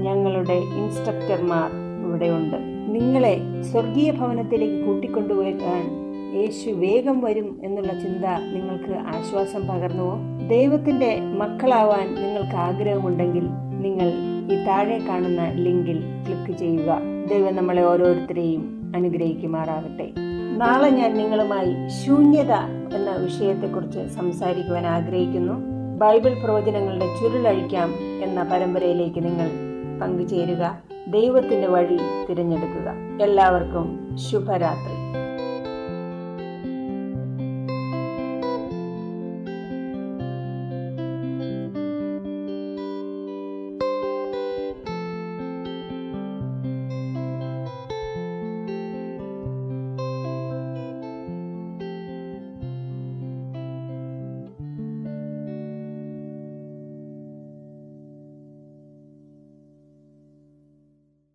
ഞങ്ങളുടെ ഇൻസ്ട്രക്ടർമാർ ഇവിടെയുണ്ട്. നിങ്ങളെ സ്വർഗീയ ഭവനത്തിലേക്ക് കൂട്ടിക്കൊണ്ടുപോകാൻ യേശു വേഗം വരും എന്നുള്ള ചിന്ത നിങ്ങൾക്ക് ആശ്വാസം പകർന്നുവോ? ദൈവത്തിൻ്റെ മക്കളാവാൻ നിങ്ങൾക്ക് ആഗ്രഹമുണ്ടെങ്കിൽ നിങ്ങൾ ഈ താഴെ കാണുന്ന ലിങ്കിൽ ക്ലിക്ക് ചെയ്യുക. ദൈവം നമ്മളെ ഓരോരുത്തരെയും അനുഗ്രഹിക്കുമാറാകട്ടെ. നാളെ ഞാൻ നിങ്ങളുമായി ശൂന്യത എന്ന വിഷയത്തെക്കുറിച്ച് സംസാരിക്കുവാൻ ആഗ്രഹിക്കുന്നു. ബൈബിൾ പ്രവചനങ്ങളുടെ ചുരുളഴിക്കാം എന്ന പരമ്പരയിലേക്ക് നിങ്ങൾ പങ്കുചേരുക. ദൈവത്തിൻ്റെ വഴി തിരഞ്ഞെടുക്കുക. എല്ലാവർക്കും ശുഭരാത്രി.